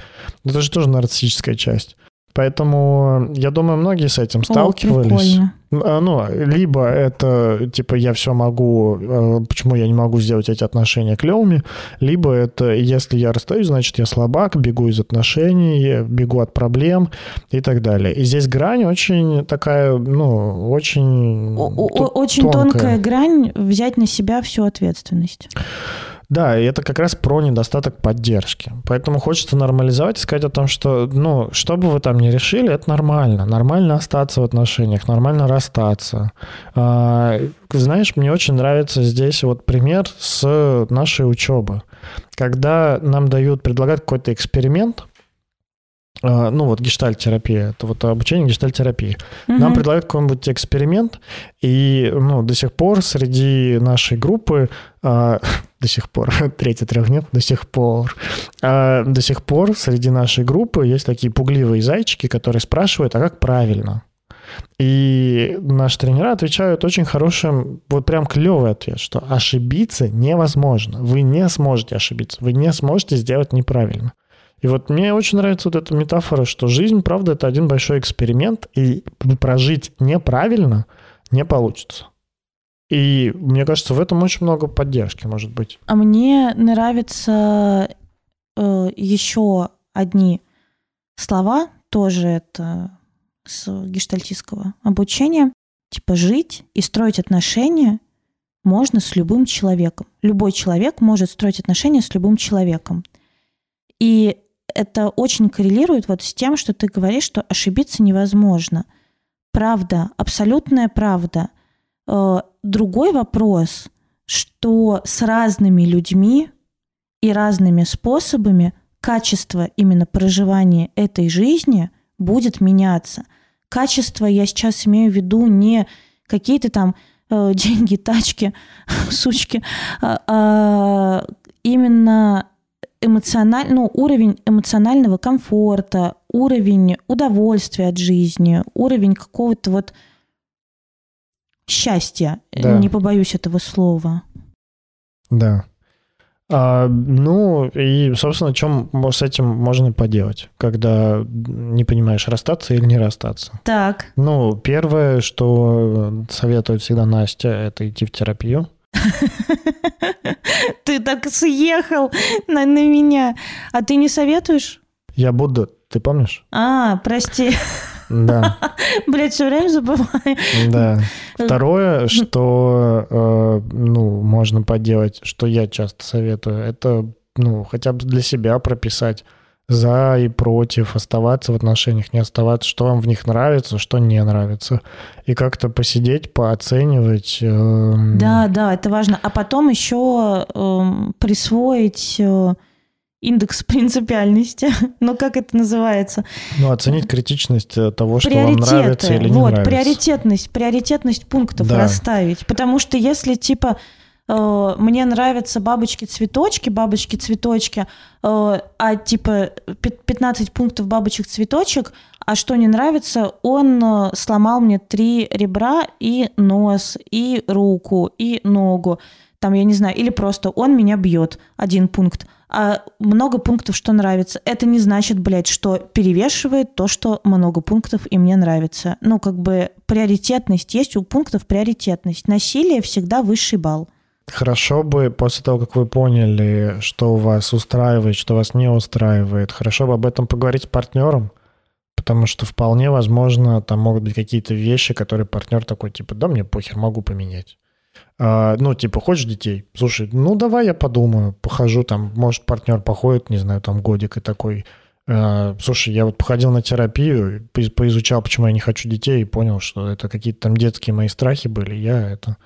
Это же тоже нарциссическая часть. Поэтому, я думаю, многие с этим сталкивались. Прикольно. Ну, либо это, типа, я все могу, почему я не могу сделать эти отношения клевыми, либо это, если я расстаюсь, значит, я слабак, бегу из отношений, бегу от проблем и так далее. И здесь грань очень такая, ну, очень очень тонкая грань взять на себя всю ответственность. Да, и это как раз про недостаток поддержки. Поэтому хочется нормализовать и сказать о том, что, ну, что бы вы там ни решили, это нормально. Нормально остаться в отношениях, нормально расстаться. Знаешь, мне очень нравится здесь вот пример с нашей учебы. Когда нам дают, предлагать какой-то эксперимент, ну, вот гештальт-терапия, это вот обучение гештальт-терапии. Mm-hmm. Нам предлагают какой-нибудь эксперимент, и, ну, до сих пор среди нашей группы, до сих пор, третий трехнев, до сих пор среди нашей группы есть такие пугливые зайчики, которые спрашивают, а как правильно? И наши тренера отвечают очень хорошим, вот прям клевый ответ, что ошибиться невозможно, вы не сможете ошибиться, вы не сможете сделать неправильно. И вот мне очень нравится вот эта метафора, что жизнь, правда, это один большой эксперимент, и прожить неправильно не получится. И мне кажется, в этом очень много поддержки, может быть. А мне нравятся еще одни слова, тоже это с гештальтистского обучения, типа жить и строить отношения можно с любым человеком. Любой человек может строить отношения с любым человеком. И это очень коррелирует вот с тем, что ты говоришь, что ошибиться невозможно. Правда, абсолютная правда. Другой вопрос, что с разными людьми и разными способами качество именно проживания этой жизни будет меняться. Качество я сейчас имею в виду не какие-то там деньги, тачки, сучки, а именно... уровень эмоционального комфорта, уровень удовольствия от жизни, уровень какого-то вот счастья. Да. Не побоюсь этого слова. Да. Ну, и, собственно, чем с этим можно поделать, когда не понимаешь, расстаться или не расстаться? Так. Ну, первое, что советует всегда Настя, это идти в терапию. Ты так съехал на меня. А ты не советуешь? Я Будда, ты помнишь? А, прости. Да. Блядь, все время забываю. Да. Второе, что можно поделать, что я часто советую, это хотя бы для себя прописать за и против, оставаться в отношениях, не оставаться, что вам в них нравится, что не нравится. И как-то посидеть, пооценивать. Да, это важно. А потом еще присвоить индекс принципиальности. Ну, как это называется? Ну, оценить критичность того, что вам нравится или не нравится. Вот, приоритетность пунктов расставить. Потому что если, типа... мне нравятся бабочки-цветочки, а типа 15 пунктов бабочек-цветочек, а что не нравится, он сломал мне 3 ребра и нос, и руку, и ногу, там, я не знаю, или просто он меня бьет, 1 пункт, а много пунктов, что нравится, это не значит, блядь, что перевешивает то, что много пунктов и мне нравится. Ну, как бы приоритетность, есть у пунктов приоритетность, насилие всегда высший балл. Хорошо бы после того, как вы поняли, что вас устраивает, что вас не устраивает, хорошо бы об этом поговорить с партнером, потому что вполне возможно, там могут быть какие-то вещи, которые партнер такой, типа, да, мне похер, могу поменять. Ну, типа, хочешь детей? Слушай, ну, давай я подумаю, похожу там, может, партнер походит, не знаю, там, годик и такой... Слушай, я вот походил на терапию, поизучал, почему я не хочу детей, и понял, что это какие-то там детские мои страхи были, я это...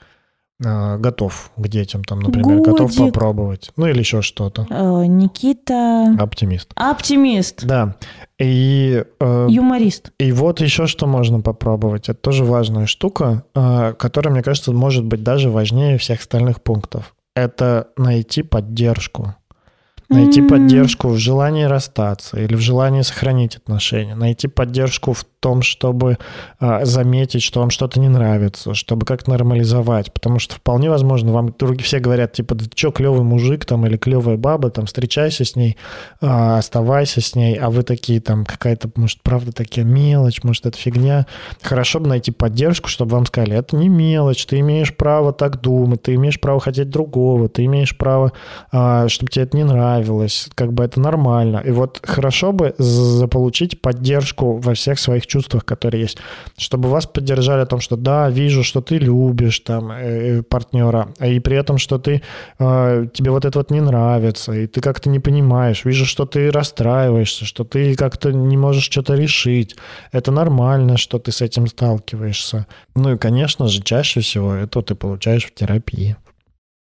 готов к детям, там, например, годик. Готов попробовать. Ну, или еще что-то. Никита... Оптимист. Да. И... юморист. И вот еще что можно попробовать. Это тоже важная штука, которая, мне кажется, может быть даже важнее всех остальных пунктов. Это найти поддержку. Найти поддержку в желании расстаться или в желании сохранить отношения. Найти поддержку в том, чтобы заметить, что вам что-то не нравится, чтобы как-то нормализовать, потому что вполне возможно, вам все говорят, типа, да ты чё, клёвый мужик там или клёвая баба, там, встречайся с ней, оставайся с ней, а вы такие там, какая-то, может, правда, такая мелочь, может, это фигня. Хорошо бы найти поддержку, чтобы вам сказали, это не мелочь, ты имеешь право так думать, ты имеешь право хотеть другого, ты имеешь право, чтобы тебе это не нравилось, как бы это нормально. И вот хорошо бы заполучить поддержку во всех своих чувствах, которые есть, чтобы вас поддержали о том, что да, вижу, что ты любишь там партнера, и при этом, что ты, тебе вот это вот не нравится, и ты как-то не понимаешь, вижу, что ты расстраиваешься, что ты как-то не можешь что-то решить. Это нормально, что ты с этим сталкиваешься. Ну и, конечно же, чаще всего это ты получаешь в терапии.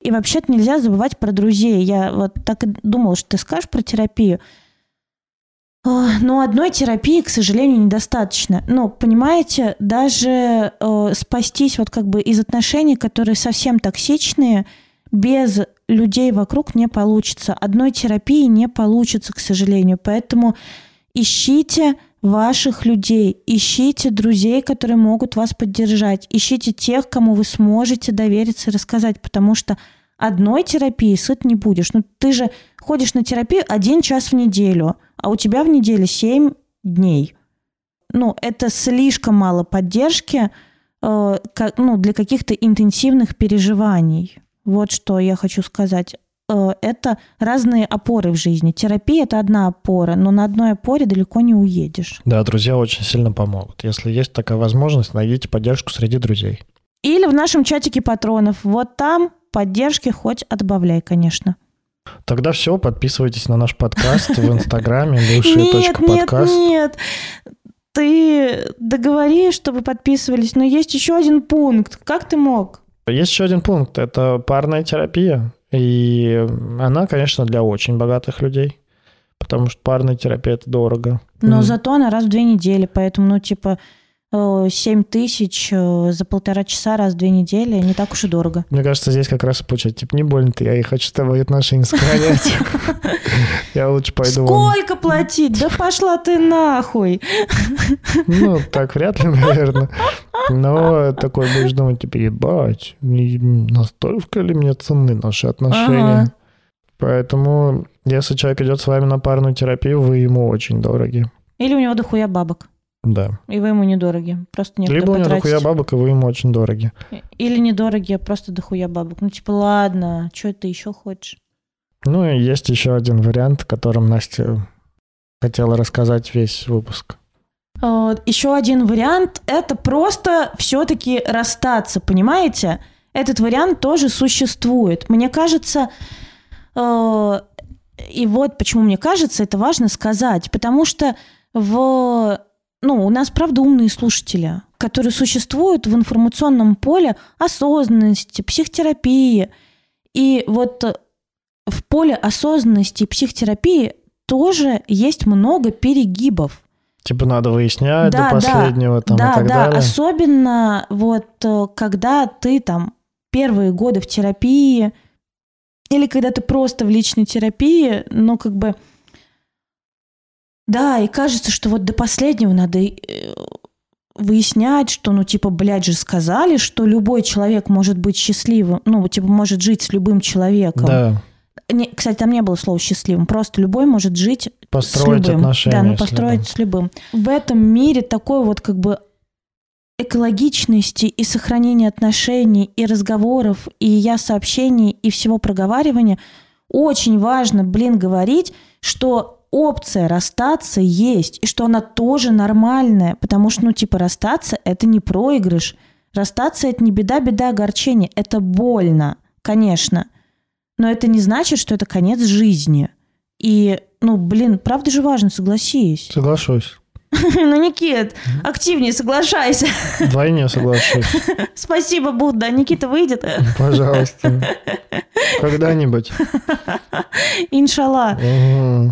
И вообще-то нельзя забывать про друзей. Я вот так и думала, что ты скажешь про терапию. Но одной терапии, к сожалению, недостаточно. Но, понимаете, даже спастись вот как бы из отношений, которые совсем токсичные, без людей вокруг не получится. Одной терапии не получится, к сожалению. Поэтому ищите ваших людей, ищите друзей, которые могут вас поддержать, ищите тех, кому вы сможете довериться и рассказать, потому что одной терапии сыт не будешь. Ну, ты же ходишь на терапию 1 час в неделю, а у тебя в неделе 7 дней. Ну, это слишком мало поддержки, для каких-то интенсивных переживаний. Вот что я хочу сказать. Это разные опоры в жизни. Терапия – это одна опора, но на одной опоре далеко не уедешь. Да, друзья очень сильно помогут. Если есть такая возможность, найдите поддержку среди друзей. Или в нашем чатике патронов. Вот там поддержки хоть отбавляй, конечно. Тогда все, подписывайтесь на наш подкаст в Инстаграме bывшие.подкаст. Нет. Ты договори, чтобы подписывались, но есть еще один пункт. Как ты мог? Есть еще один пункт – это парная терапия. И она, конечно, для очень богатых людей, потому что парная терапия – это дорого. Но зато она раз в 2 недели, поэтому, 7 тысяч за 1,5 часа раз в 2 недели не так уж и дорого. Мне кажется, здесь как раз получать, не больно-то, я и хочу с тобой отношения сохранять. Я лучше пойду... Сколько платить? Да пошла ты нахуй! Ну, так вряд ли, наверное. Но такой будешь думать, ебать, настолько ли мне ценны наши отношения? Ага. Поэтому, если человек идет с вами на парную терапию, вы ему очень дороги. Или у него дохуя бабок. Да. И вы ему недороги. Просто некуда потратить. Либо у него дохуя бабок, и вы ему очень дороги. Или недороги, а просто дохуя бабок. Ладно, что ты еще хочешь? Ну, и есть еще один вариант, о котором Настя хотела рассказать весь выпуск. Еще один вариант – это просто все-таки расстаться, понимаете? Этот вариант тоже существует. Мне кажется, и вот почему мне кажется, это важно сказать, потому что у нас, правда, умные слушатели, которые существуют в информационном поле осознанности, психотерапии. И вот в поле осознанности и психотерапии тоже есть много перегибов. Надо выяснять до последнего и так далее. Да, особенно когда ты первые годы в терапии или когда ты просто в личной терапии, да, и кажется, что до последнего надо выяснять, что, сказали, что любой человек может быть счастливым, может жить с любым человеком. Да. Кстати, там не было слова «счастливым», просто любой может жить построить с любым. Отношения, да, построить с любым. В этом мире такой экологичности и сохранения отношений, и разговоров, и сообщений, и всего проговаривания очень важно, говорить, что опция расстаться есть, и что она тоже нормальная, потому что, расстаться – это не проигрыш. Расстаться – это не беда, беда, огорчение. Это больно, конечно. Но это не значит, что это конец жизни. И, правда же важно, согласись. Соглашусь. Никит, активнее соглашайся. Вдвойне соглашусь. Спасибо, Будда. Никита выйдет? Пожалуйста. Когда-нибудь. Иншалла,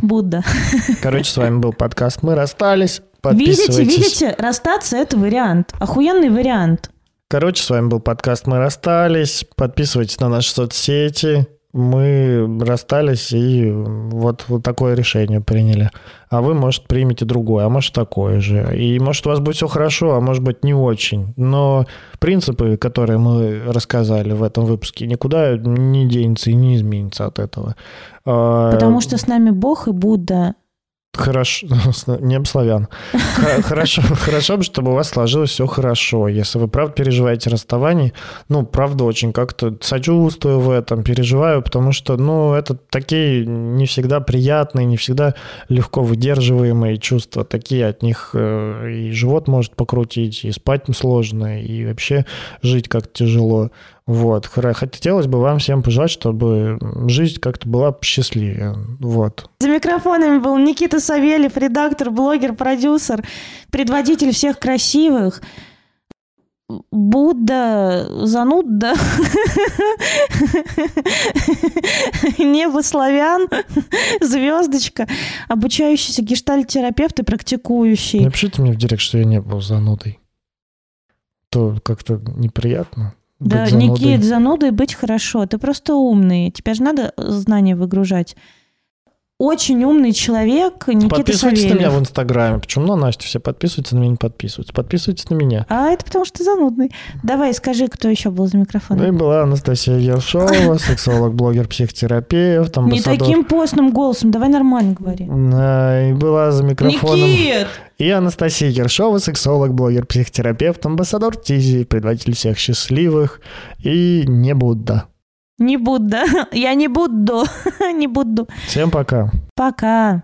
Будда. С вами был подкаст «Мы расстались». Подписывайтесь. Видите, расстаться – это вариант. Охуенный вариант. С вами был подкаст «Мы расстались». Подписывайтесь на наши соцсети. мы расстались и вот такое решение приняли. А вы, может, примете другое, а может, такое же. И, может, у вас будет все хорошо, а может быть, не очень. Но принципы, которые мы рассказали в этом выпуске, никуда не денется и не изменится от этого. Потому что с нами Бог и Будда. Хорошо, не славян. Хорошо бы, чтобы у вас сложилось все хорошо. Если вы, правда, переживаете расставание, правда, очень как-то сочувствую в этом, переживаю, потому что, это такие не всегда приятные, не всегда легко выдерживаемые чувства. Такие от них и живот может покрутить, и спать сложно, и вообще жить как-то тяжело. Хотелось бы вам всем пожелать, чтобы жизнь как-то была счастливее. За микрофонами был Никита Савельев, редактор, блогер, продюсер, предводитель всех красивых. Будда, зануда, небо славян, звездочка, обучающийся гештальт-терапевт и практикующий. Напишите мне в директ, что я не был занудой. То как-то неприятно. Да, Никит, занудой быть хорошо. Ты просто умный. Тебя же надо знания выгружать. Очень умный человек Никита Подписывайтесь Савельев. На меня в Инстаграме. Почему? Настя, все подписываются, на меня не подписываются. Подписывайтесь на меня. А это потому, что ты занудный. Давай, скажи, кто еще был за микрофоном. И была Анастасия Ершова, сексолог, блогер, психотерапевт, амбассадор. Не таким постным голосом, давай нормально говори. И была за микрофоном... Никит! И Анастасия Ершова, сексолог, блогер, психотерапевт, амбассадор Тизи, предводитель всех счастливых и не Будда. Не Будда. Я не Будду. Не Будду. Всем пока. Пока.